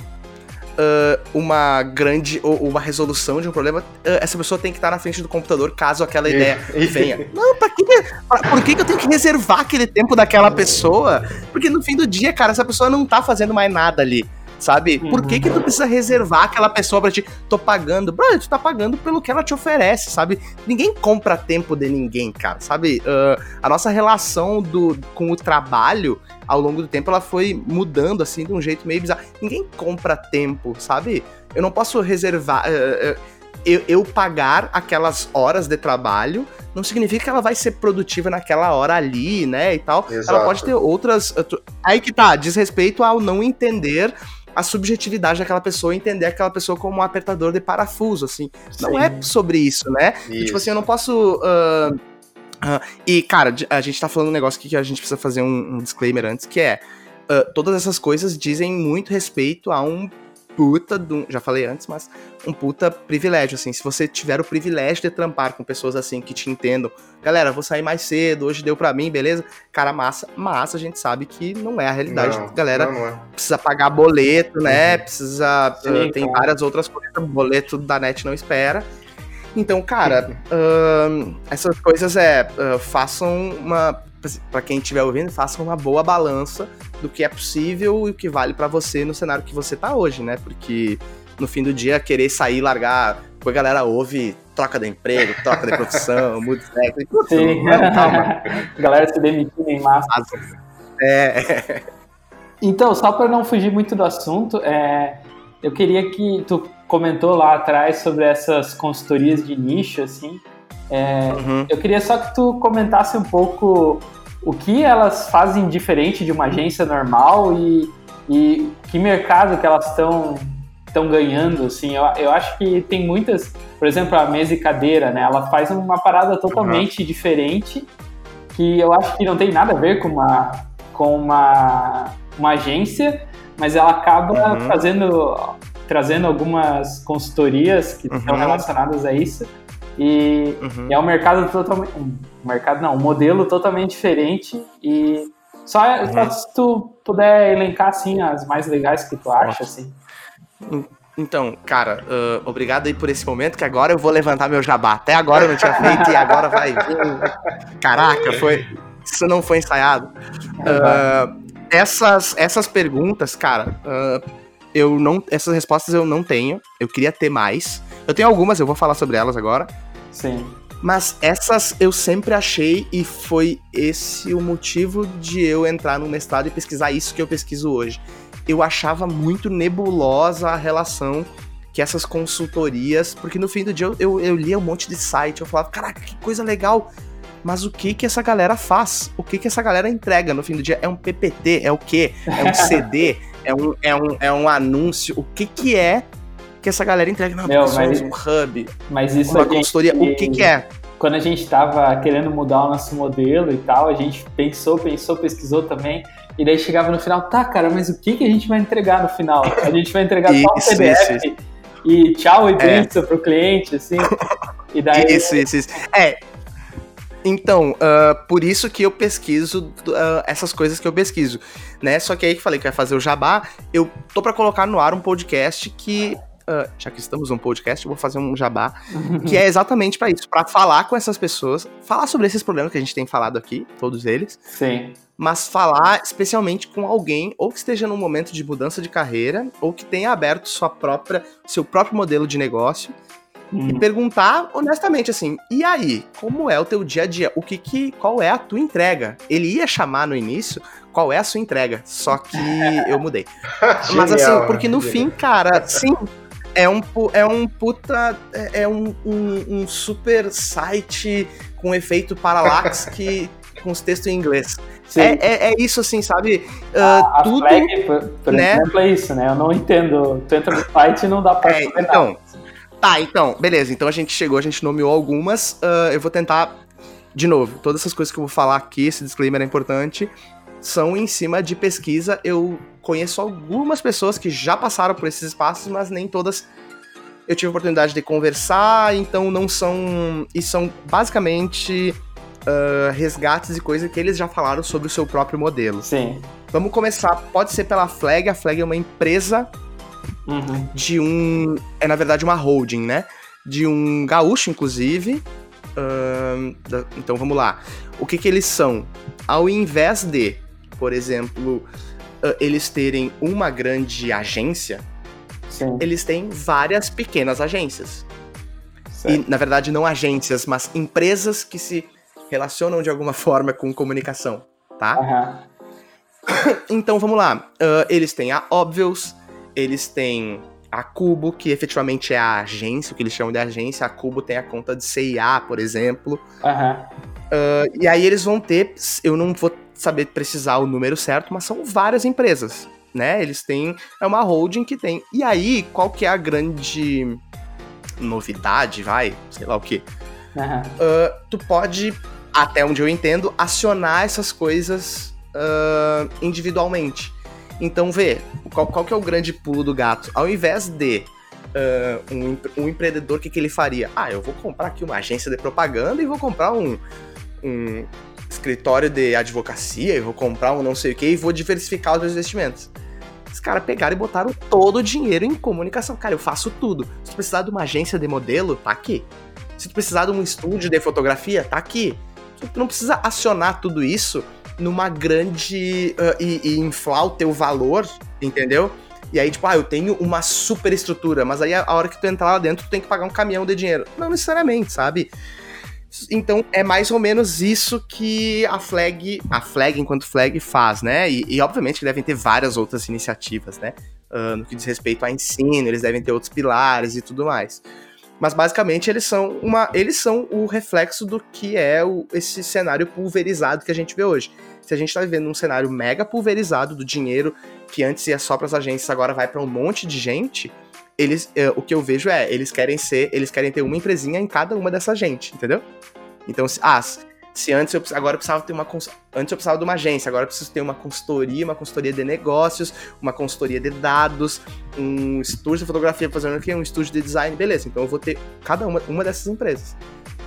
uh, uma grande ou uma resolução de um problema, uh, essa pessoa tem que estar na frente do computador caso aquela ideia venha. Não, pra que, pra, por que, que eu tenho que reservar aquele tempo daquela pessoa? Porque no fim do dia, cara, essa pessoa não tá fazendo mais nada ali. Sabe? Por que que tu precisa reservar aquela pessoa pra ti? Tô pagando. Bro, tu tá pagando pelo que ela te oferece, sabe? Ninguém compra tempo de ninguém, cara, sabe? Uh, a nossa relação do, com o trabalho, ao longo do tempo, ela foi mudando, assim, de um jeito meio bizarro. Ninguém compra tempo, sabe? Eu não posso reservar... Uh, uh, eu, eu pagar aquelas horas de trabalho não significa que ela vai ser produtiva naquela hora ali, né, e tal. Exato. Ela pode ter outras... Aí que tá, diz respeito ao não entender... a subjetividade daquela pessoa, entender aquela pessoa como um apertador de parafuso, assim. Sim. Não é sobre isso, né? Isso. Tipo assim, eu não posso... Uh, uh, e, cara, a gente tá falando um negócio aqui que a gente precisa fazer um, um disclaimer antes, que é... Uh, todas essas coisas dizem muito respeito a um puta... Do, já falei antes, mas... Um puta privilégio, assim. Se você tiver o privilégio de trampar com pessoas assim, que te entendam... Galera, vou sair mais cedo, hoje deu pra mim, beleza? Cara, massa, massa, a gente sabe que não é a realidade. Não, galera não, não é. Precisa pagar boleto, né? Uhum. Precisa... Sim, tem cara. Várias outras coisas, boleto da net não espera. Então, cara, uh, essas coisas é... Uh, façam uma... Pra quem estiver ouvindo, façam uma boa balança do que é possível e o que vale pra você no cenário que você tá hoje, né? Porque... no fim do dia, querer sair, largar, porque a galera ouve, troca de emprego, troca de profissão, muda de técnico. Sim, não, calma. Galera se demitindo em massa. É. Então, só para não fugir muito do assunto, é, eu queria que tu comentou lá atrás sobre essas consultorias de nicho, assim. É, uhum. Eu queria só que tu comentasse um pouco o que elas fazem diferente de uma agência normal e, e que mercado que elas estão... estão ganhando, assim, eu, eu acho que tem muitas, por exemplo, a mesa e cadeira, né, ela faz uma parada totalmente uhum. diferente, que eu acho que não tem nada a ver com uma, com uma, uma agência, mas ela acaba uhum. fazendo, trazendo algumas consultorias que uhum. estão relacionadas a isso, e, uhum. e é um mercado totalmente, um mercado não, um modelo totalmente diferente, e só, uhum. só se tu puder elencar, assim, as mais legais que tu acha, assim. Então, cara, uh, obrigado aí por esse momento, que agora eu vou levantar meu jabá. Até agora eu não tinha feito e agora vai vir. Caraca, foi... isso não foi ensaiado. Uh, essas, essas perguntas, cara, uh, eu não... essas respostas eu não tenho. Eu queria ter mais. Eu tenho algumas, eu vou falar sobre elas agora. Sim. Mas essas eu sempre achei e foi esse o motivo de eu entrar no mestrado e pesquisar isso que eu pesquiso hoje. Eu achava muito nebulosa a relação que essas consultorias... Porque no fim do dia eu, eu, eu lia um monte de site, eu falava, caraca, que coisa legal. Mas o que que essa galera faz? O que que essa galera entrega no fim do dia? É um P P T? É o quê? É um C D? é, um, é, um, é um anúncio? O que que é que essa galera entrega? Não, Meu, mas, um hub, mas isso uma consultoria, gente, o que que é? Quando a gente tava querendo mudar o nosso modelo e tal, a gente pensou, pensou, pesquisou também... E daí chegava no final, tá, cara, mas o que, que a gente vai entregar no final? A gente vai entregar só o P D F isso. e tchau e benção é. Pro cliente, assim. E daí... Isso, isso, isso. É, então, uh, por isso que eu pesquiso uh, essas coisas que eu pesquiso, né? Só que aí que eu falei que eu ia fazer o jabá, eu tô pra colocar no ar um podcast que... Uh, já que estamos num podcast, eu vou fazer um jabá, que é exatamente pra isso, pra falar com essas pessoas, falar sobre esses problemas que a gente tem falado aqui, todos eles. Sim. Mas falar especialmente com alguém, ou que esteja num momento de mudança de carreira, ou que tenha aberto sua própria, seu próprio modelo de negócio, hum. e perguntar honestamente assim, e aí, como é o teu dia a dia? O que que, qual é a tua entrega? Ele ia chamar no início... Qual é a sua entrega? Só que eu mudei. Mas assim, porque no fim, cara, sim... É um, é um puta... É um, um, um super site com efeito paralax que, com os textos em inglês. É, é, é isso, assim, sabe? Uh, a, a tudo, Flag, por, por né? exemplo, é isso, né? Eu não entendo. Tu entra no site e não dá pra... É, então, tá, então, beleza. Então a gente chegou, a gente nomeou algumas. Uh, eu vou tentar, de novo, todas essas coisas que eu vou falar aqui, esse disclaimer é importante, são em cima de pesquisa. Eu conheço algumas pessoas que já passaram por esses espaços, mas nem todas eu tive a oportunidade de conversar, então não são... E são basicamente uh, resgates e coisas que eles já falaram sobre o seu próprio modelo. Sim. Vamos começar, pode ser pela Flag. A Flag é uma empresa uhum. de um... É, na verdade, uma holding, né? De um gaúcho, inclusive. Uh, da, então, vamos lá. O que que eles são? Ao invés de, por exemplo, uh, eles terem uma grande agência, sim, eles têm várias pequenas agências. Certo. E, na verdade, não agências, mas empresas que se relacionam de alguma forma com comunicação, tá? Uhum. Então, vamos lá. Uh, eles têm a Obvious, eles têm a Cubo, que efetivamente é a agência, o que eles chamam de agência. A Cubo tem a conta de C e A, por exemplo. Uhum. Uh, e aí eles vão ter, eu não vou saber precisar o número certo, mas são várias empresas, né? Eles têm, é uma holding que tem. E aí, qual que é a grande novidade, vai? Sei lá o quê. Uhum. Uh, tu pode, até onde eu entendo, acionar essas coisas... Uh, individualmente. Então vê, qual, qual que é o grande pulo do gato? Ao invés de uh, um, um empreendedor, o que, que ele faria? Ah, eu vou comprar aqui uma agência de propaganda e vou comprar um, um escritório de advocacia e vou comprar um não sei o que e vou diversificar os meus investimentos. Os caras pegaram e botaram todo o dinheiro em comunicação. Cara, eu faço tudo. Se tu precisar de uma agência de modelo, tá aqui. Se tu precisar de um estúdio de fotografia, tá aqui. Tu não precisa acionar tudo isso numa grande... Uh, e, e inflar o teu valor, entendeu? E aí, tipo, ah, eu tenho uma super estrutura, mas aí a, a hora que tu entrar lá dentro, tu tem que pagar um caminhão de dinheiro. Não necessariamente, sabe? Então, é mais ou menos isso que a Flag, a Flag enquanto Flag faz, né? E, e obviamente, devem ter várias outras iniciativas, né? Uh, no que diz respeito a ensino, eles devem ter outros pilares e tudo mais. Mas, basicamente, eles são, uma, eles são o reflexo do que é o, esse cenário pulverizado que a gente vê hoje. Se a gente tá vivendo um cenário mega pulverizado do dinheiro, que antes ia só para as agências, agora vai para um monte de gente, eles, eh, o que eu vejo é, eles querem ser, eles querem ter uma empresinha em cada uma dessa gente, entendeu? Então, se, ah, se antes eu, agora eu precisava ter uma, antes eu precisava de uma agência, agora eu preciso ter uma consultoria, uma consultoria de negócios, uma consultoria de dados, um estúdio de fotografia fazendo aqui, um estúdio de design, beleza, então eu vou ter cada uma, uma dessas empresas.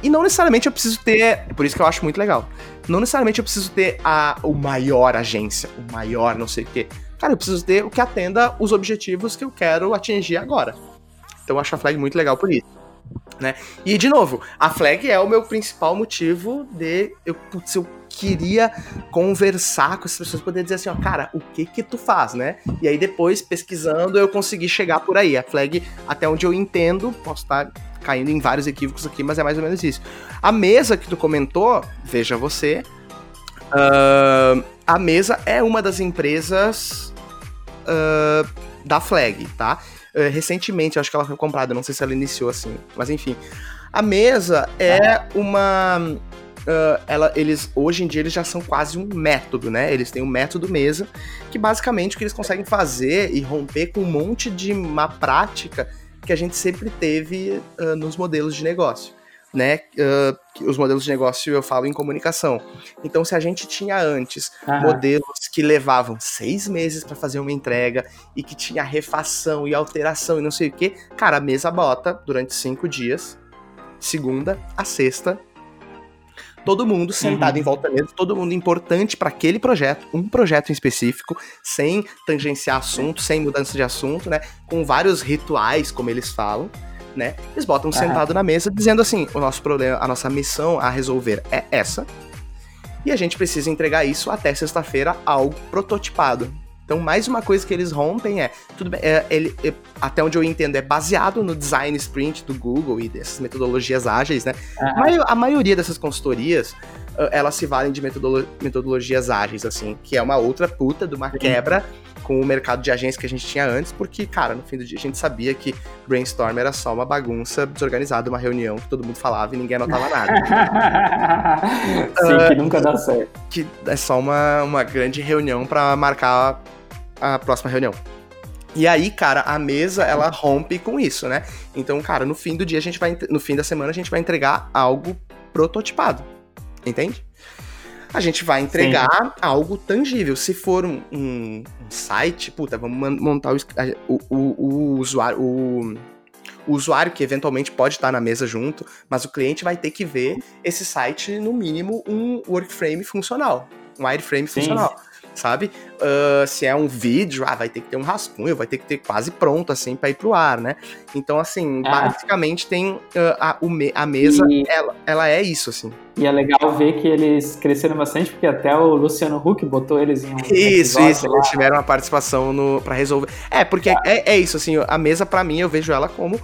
E não necessariamente eu preciso ter, por isso que eu acho muito legal, não necessariamente eu preciso ter a, o maior agência, o maior não sei o quê. Cara, eu preciso ter o que atenda os objetivos que eu quero atingir agora. Então eu acho a Flag muito legal por isso, né? E, de novo, a Flag é o meu principal motivo de... Eu, putz, eu queria conversar com as pessoas, poder dizer assim, ó, cara, o que que tu faz, né? E aí depois, pesquisando, eu consegui chegar por aí. A Flag, até onde eu entendo, posso estar caindo em vários equívocos aqui, mas é mais ou menos isso. A mesa que tu comentou, veja você, uh, a mesa é uma das empresas uh, da Flag, tá? Uh, recentemente, eu acho que ela foi comprada, não sei se ela iniciou assim, mas enfim. A mesa é uma... Uh, ela, eles, hoje em dia eles já são quase um método, né? Eles têm um método mesa, que basicamente o que eles conseguem fazer e romper com um monte de má prática que a gente sempre teve uh, nos modelos de negócio, né? Uh, os modelos de negócio eu falo em comunicação. Então, se a gente tinha antes uhum. modelos que levavam seis meses para fazer uma entrega e que tinha refação e alteração e não sei o que, cara, a mesa bota durante cinco dias, segunda a sexta, todo mundo sentado uhum. em volta da mesa, todo mundo importante para aquele projeto, um projeto em específico, sem tangenciar assunto, sem mudança de assunto, né? Com vários rituais, como eles falam, né? Eles botam uhum. sentado na mesa, dizendo assim, o nosso problema, a nossa missão a resolver é essa, e a gente precisa entregar isso até sexta-feira, algo prototipado. Então, mais uma coisa que eles rompem é, tudo bem, é, ele, é, até onde eu entendo, é baseado no design sprint do Google e dessas metodologias ágeis, né? Uhum. A maioria dessas consultorias, elas se valem de metodolo- metodologias ágeis, assim, que é uma outra puta de uma quebra com o mercado de agência que a gente tinha antes, porque, cara, no fim do dia a gente sabia que brainstorm era só uma bagunça desorganizada, uma reunião que todo mundo falava e ninguém anotava nada. Sim, uh, que nunca dá certo. Que é só uma, uma grande reunião pra marcar a, a próxima reunião. E aí, cara, a mesa, ela rompe com isso, né? Então, cara, no fim do dia a gente vai, no fim da semana a gente vai entregar algo prototipado, entende? A gente vai entregar Sim. algo tangível. Se for um, um, um site, puta, vamos montar o, o, o, o usuário, o, o usuário que eventualmente pode estar na mesa junto, mas o cliente vai ter que ver esse site, no mínimo, um workframe funcional, um wireframe Sim. funcional. sabe? Uh, se é um vídeo, ah, vai ter que ter um rascunho, vai ter que ter quase pronto, assim, pra ir pro ar, né? Então, assim, ah. basicamente tem uh, a, o me, a mesa, e... ela, ela é isso, assim. E é legal ver que eles cresceram bastante, porque até o Luciano Huck botou eles em um Isso, isso, lá. Eles tiveram uma participação no, pra resolver. É, porque ah. é, é isso, assim, a mesa, pra mim, eu vejo ela como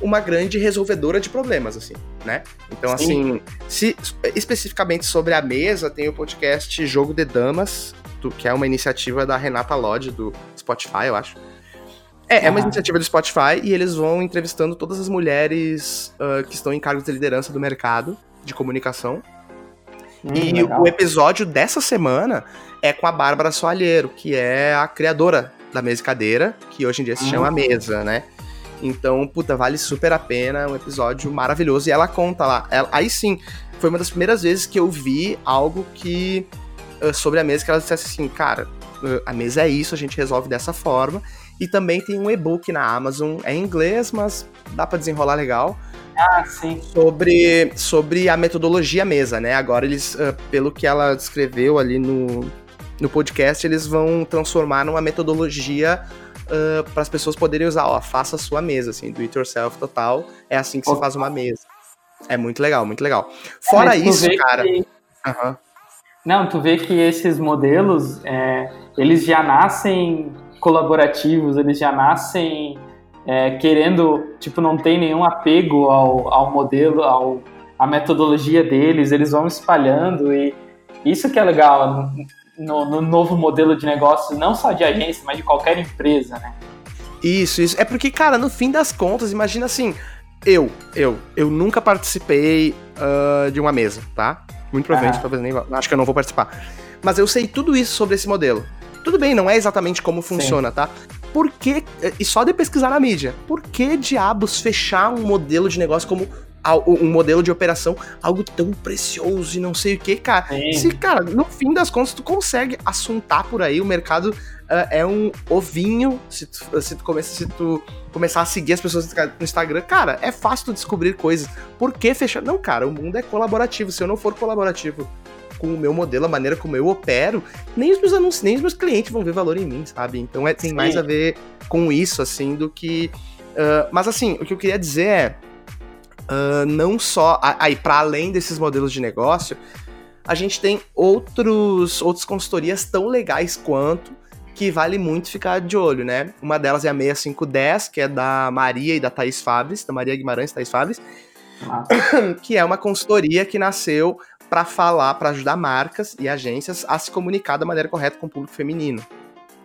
uma grande resolvedora de problemas, assim, né? Então, Sim. assim, se, especificamente sobre a mesa, tem o podcast Jogo de Damas, do, que é uma iniciativa da Renata Lodge, do Spotify, eu acho. É, é uma iniciativa do Spotify, e eles vão entrevistando todas as mulheres uh, que estão em cargos de liderança do mercado de comunicação. Hum, e legal. O episódio dessa semana é com a Bárbara Soalheiro, que é a criadora da Mesa e Cadeira, que hoje em dia se hum. chama Mesa, né? Então, puta, vale super a pena, um episódio maravilhoso, e ela conta lá, ela, aí sim, foi uma das primeiras vezes que eu vi algo que, sobre a mesa, que ela dissesse assim, cara, a mesa é isso, a gente resolve dessa forma, e também tem um e-book na Amazon, é em inglês, mas dá pra desenrolar legal, ah, sim. Sobre, sobre a metodologia mesa, né, agora eles, pelo que ela descreveu ali no, no podcast, eles vão transformar numa metodologia... Uh, para as pessoas poderem usar, ó, faça a sua mesa, assim, do it yourself total, é assim que oh. se faz uma mesa. É muito legal, muito legal. Fora é, isso, cara... Que... Uhum. Não, tu vê que esses modelos, é, eles já nascem colaborativos, eles já nascem é, querendo, tipo, não tem nenhum apego ao, ao modelo, ao, à metodologia deles, eles vão espalhando, e isso que é legal... No, no novo modelo de negócio, não só de agência, mas de qualquer empresa, né? Isso, isso. É porque, cara, no fim das contas, imagina assim, eu, eu, eu nunca participei uh, de uma mesa, tá? Muito provavelmente, ah. talvez nem, acho que eu não vou participar. Mas eu sei tudo isso sobre esse modelo. Tudo bem, não é exatamente como funciona, Sim. tá? Por que, e só de pesquisar na mídia, por que diabos fechar um modelo de negócio como... um modelo de operação, algo tão precioso e não sei o que, cara. Sim. Se, cara, no fim das contas, tu consegue assuntar por aí, o mercado uh, é um ovinho, se tu, se, tu começa, se tu começar a seguir as pessoas no Instagram, cara, é fácil tu descobrir coisas. Por que fechar? Não, cara, o mundo é colaborativo, se eu não for colaborativo com o meu modelo, a maneira como eu opero, nem os meus anúncios, nem os meus clientes vão ver valor em mim, sabe? Então é, tem Sim. mais a ver com isso, assim, do que... Uh, mas, assim, o que eu queria dizer é, Uh, não só, aí para além desses modelos de negócio, a gente tem outros, outras consultorias tão legais quanto, que vale muito ficar de olho, né? Uma delas é a seis cinco um zero, que é da Maria e da Thaís Fabres, da Maria Guimarães e Thaís Fabres, ah. que é uma consultoria que nasceu para falar, para ajudar marcas e agências a se comunicar da maneira correta com o público feminino.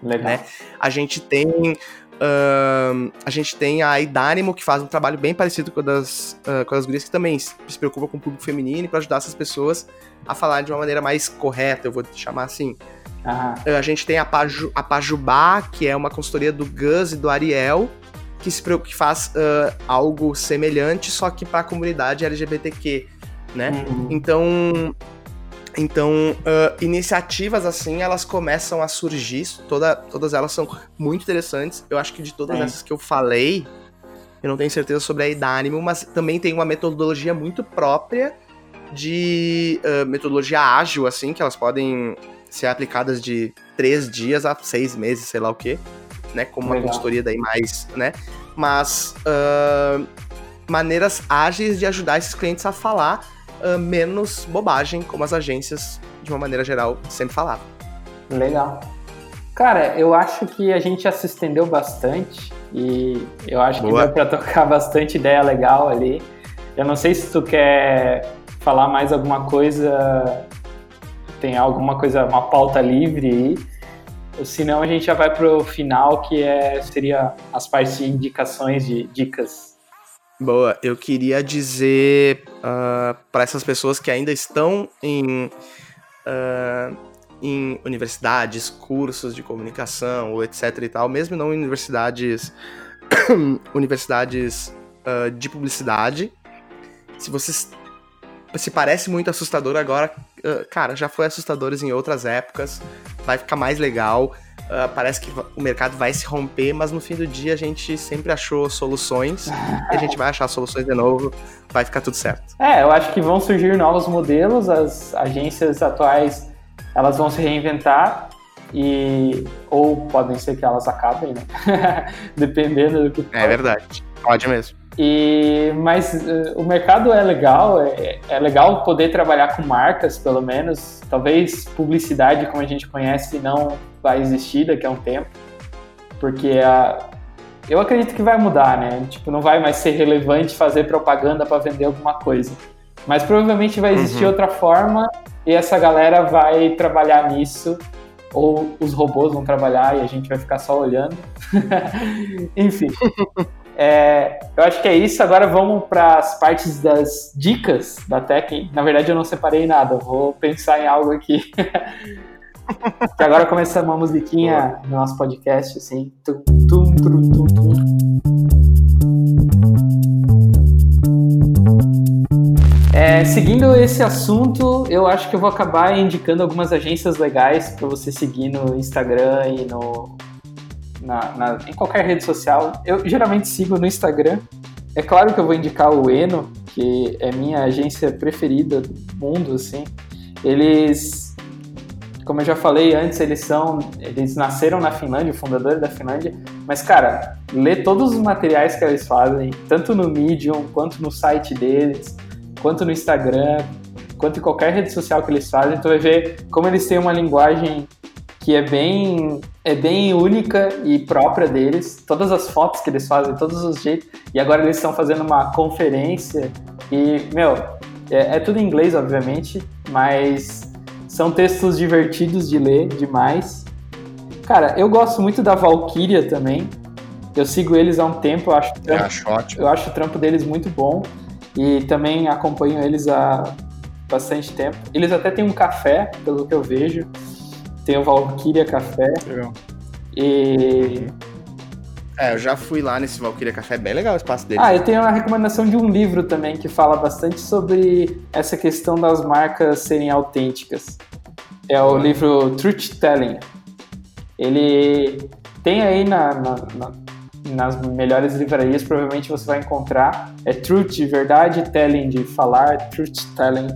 Legal. Né? A gente tem... Uh, a gente tem a IDANIMO, que faz um trabalho bem parecido com, das, uh, com as gurias, que também se preocupa com o público feminino, para ajudar essas pessoas a falar de uma maneira mais correta, eu vou chamar assim. Ah. Uh, a gente tem a, Paju, a Pajubá, que é uma consultoria do Gus e do Ariel, que, se preocupa, que faz uh, algo semelhante, só que para a comunidade L G B T Q, né? Uhum. Então... Então, uh, iniciativas assim, elas começam a surgir, toda, todas elas são muito interessantes, eu acho que de todas Sim. essas que eu falei, eu não tenho certeza sobre a IDANIMO, mas também tem uma metodologia muito própria de uh, metodologia ágil, assim, que elas podem ser aplicadas de três dias a seis meses, sei lá o quê, né, como Legal. Uma consultoria daí mais, né, mas uh, maneiras ágeis de ajudar esses clientes a falar Uh, menos bobagem, como as agências, de uma maneira geral, sempre falavam. Legal. Cara, eu acho que a gente já se estendeu bastante e eu acho Boa. Que deu pra tocar bastante ideia legal ali. Eu não sei se tu quer falar mais alguma coisa, tem alguma coisa, uma pauta livre aí, ou senão a gente já vai pro final, que é, seria as partes de indicações, de dicas. Boa, eu queria dizer uh, para essas pessoas que ainda estão em, uh, em universidades, cursos de comunicação, ou etc e tal, mesmo não em universidades, universidades uh, de publicidade, se vocês se parece muito assustador agora, uh, cara, já foi assustador em outras épocas, vai ficar mais legal, uh, parece que o mercado vai se romper, mas no fim do dia a gente sempre achou soluções, e a gente vai achar soluções de novo, vai ficar tudo certo. É, eu acho que vão surgir novos modelos, as agências atuais, elas vão se reinventar, e ou podem ser que elas acabem, né? Dependendo do que... É verdade, pode mesmo. E, mas uh, o mercado é legal, é, é legal poder trabalhar com marcas, pelo menos. Talvez publicidade, como a gente conhece, não vai existir daqui a um tempo, porque a, eu acredito que vai mudar, né? Tipo, não vai mais ser relevante fazer propaganda para vender alguma coisa. Mas provavelmente vai existir uhum. outra forma e essa galera vai trabalhar nisso, ou os robôs vão trabalhar e a gente vai ficar só olhando. Enfim... É, eu acho que é isso, agora vamos para as partes das dicas da Tekken. Na verdade eu não separei nada, vou pensar em algo aqui. Que agora começa uma musiquinha no nosso podcast, assim. Tum, tum, tum, tum, tum. É, seguindo esse assunto, eu acho que eu vou acabar indicando algumas agências legais para você seguir no Instagram e no... Na, na, em qualquer rede social. Eu geralmente sigo no Instagram. É claro que eu vou indicar o Ueno, que é minha agência preferida do mundo, assim. Eles, como eu já falei antes, eles são, eles nasceram na Finlândia, o fundador da Finlândia, mas, cara, lê todos os materiais que eles fazem, tanto no Medium, quanto no site deles, quanto no Instagram, quanto em qualquer rede social que eles fazem, tu vai ver como eles têm uma linguagem que é bem, é bem única e própria deles, todas as fotos que eles fazem, todos os jeitos, e agora eles estão fazendo uma conferência, e, meu, é, é tudo em inglês, obviamente, mas são textos divertidos de ler demais. Cara, eu gosto muito da Valkyria também, eu sigo eles há um tempo, eu acho, eu acho, ótimo. Eu acho o trampo deles muito bom, e também acompanho eles há bastante tempo. Eles até têm um café, pelo que eu vejo, tem o Valkyria Café. Legal. E... É, eu já fui lá nesse Valkyria Café, é bem legal o espaço dele. Ah, eu tenho uma recomendação de um livro também que fala bastante sobre essa questão das marcas serem autênticas. É o livro Truth Telling. Ele tem aí na, na, na, nas melhores livrarias, provavelmente você vai encontrar. É Truth de verdade, Telling de falar, Truth Telling.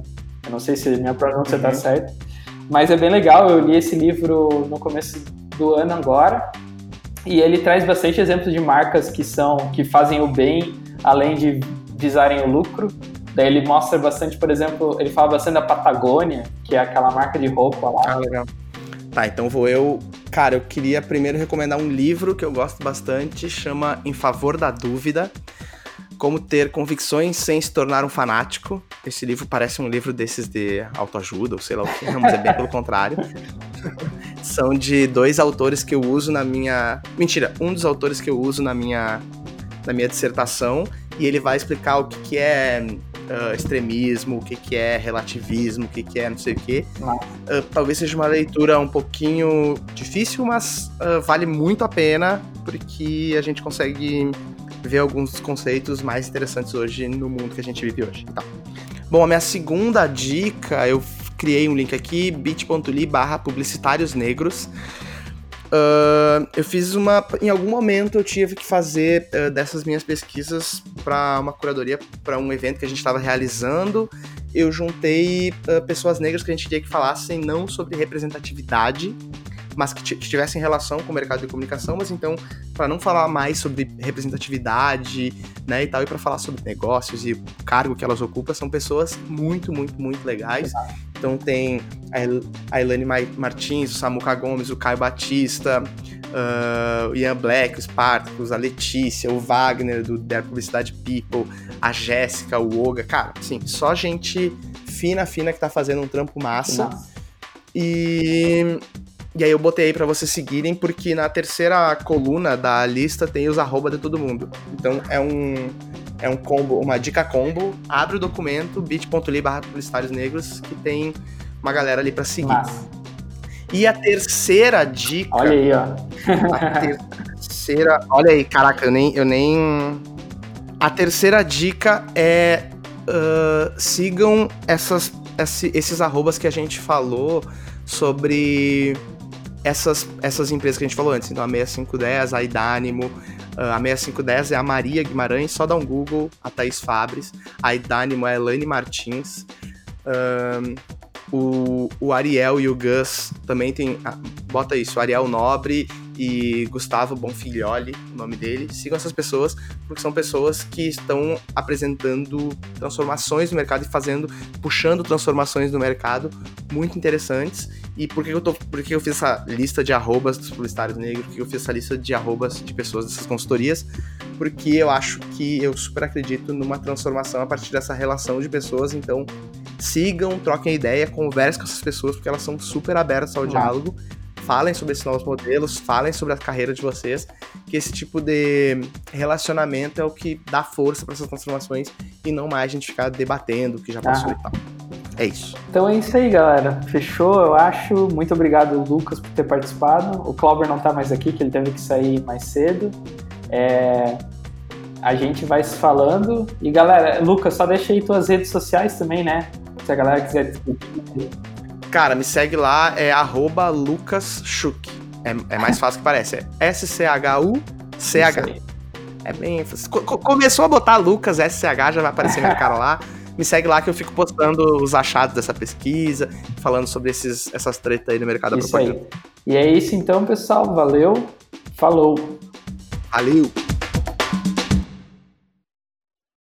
Eu não sei se a minha pronúncia está uhum. certa. Mas é bem legal, eu li esse livro no começo do ano agora, e ele traz bastante exemplos de marcas que, são, que fazem o bem, além de visarem o lucro. Daí ele mostra bastante, por exemplo, ele fala bastante da Patagônia, que é aquela marca de roupa lá. Ah, legal. Tá, então vou eu... Cara, eu queria primeiro recomendar um livro que eu gosto bastante, chama Em Favor da Dúvida, Como Ter Convicções Sem Se Tornar um Fanático. Esse livro parece um livro desses de autoajuda, ou sei lá o que, mas é bem pelo contrário. São de dois autores que eu uso na minha... Mentira, um dos autores que eu uso na minha, na minha dissertação, e ele vai explicar o que, que é uh, extremismo, o que, que é relativismo, o que, que é não sei o quê. Uh, talvez seja uma leitura um pouquinho difícil, mas uh, vale muito a pena, porque a gente consegue... ver alguns conceitos mais interessantes hoje no mundo que a gente vive hoje. Tá. Bom, a minha segunda dica, eu criei um link aqui, bit.ly barra publicitários negros. Uh, eu fiz uma... Em algum momento eu tive que fazer uh, dessas minhas pesquisas para uma curadoria, para um evento que a gente estava realizando. Eu juntei uh, pessoas negras que a gente queria que falassem não sobre representatividade, mas que tivessem relação com o mercado de comunicação, mas então, para não falar mais sobre representatividade, né, e tal, e para falar sobre negócios e o cargo que elas ocupam, são pessoas muito, muito, muito legais. Então tem a, El- a Elane Martins, o Samuca Gomes, o Caio Batista, uh, o Ian Black, o Spartacus, a Letícia, o Wagner, do da Publicidade People, a Jéssica, o Oga, cara, assim, só gente fina, fina, que tá fazendo um trampo massa. Nossa. E... E aí eu botei aí pra vocês seguirem, porque na terceira coluna da lista tem os arroba de todo mundo. Então é um, é um combo, uma dica combo. Abre o documento, bit.ly barra publicitários negros, que tem uma galera ali pra seguir. Nossa. E a terceira dica... Olha aí, ó. A terceira... Olha aí, caraca, eu nem... Eu nem... A terceira dica é... Uh, sigam essas, esse, esses arrobas que a gente falou sobre... Essas, essas empresas que a gente falou antes, então a seis cinco um zero, a IDANIMO, a seis cinco um zero é a Maria Guimarães, só dá um Google, a Thaís Fabres, a IDANIMO é a Elane Martins, um, O, o Ariel e o Gus também tem... Ah, bota isso, Ariel Nobre e Gustavo Bonfiglioli, o nome dele. Sigam essas pessoas, porque são pessoas que estão apresentando transformações no mercado e fazendo, puxando transformações no mercado muito interessantes. E por que eu, tô, por que eu fiz essa lista de arrobas dos publicitários negros? Por que eu fiz essa lista de arrobas de pessoas dessas consultorias? Porque eu acho que eu super acredito numa transformação a partir dessa relação de pessoas, então... Sigam, troquem ideia, conversem com essas pessoas, porque elas são super abertas ao diálogo. Falem sobre esses novos modelos, falem sobre a carreira de vocês, que esse tipo de relacionamento é o que dá força para essas transformações e não mais a gente ficar debatendo o que já passou ah. e tal. É isso. Então é isso aí, galera. Fechou, eu acho. Muito obrigado, Lucas, por ter participado. O Clauber não tá mais aqui, que ele teve que sair mais cedo. É... A gente vai se falando. E, galera, Lucas, só deixa aí tuas redes sociais também, né? Se a galera quiser discutir. Cara, me segue lá, é arroba Lucas Schuch. É, é mais fácil que parece, é S C H U C H. É bem... Começou a botar Lucas, S C H, já vai aparecer minha cara lá. Me segue lá que eu fico postando os achados dessa pesquisa, falando sobre esses, essas tretas aí no mercado da propaganda. E é isso então, pessoal. Valeu. Falou. Valeu.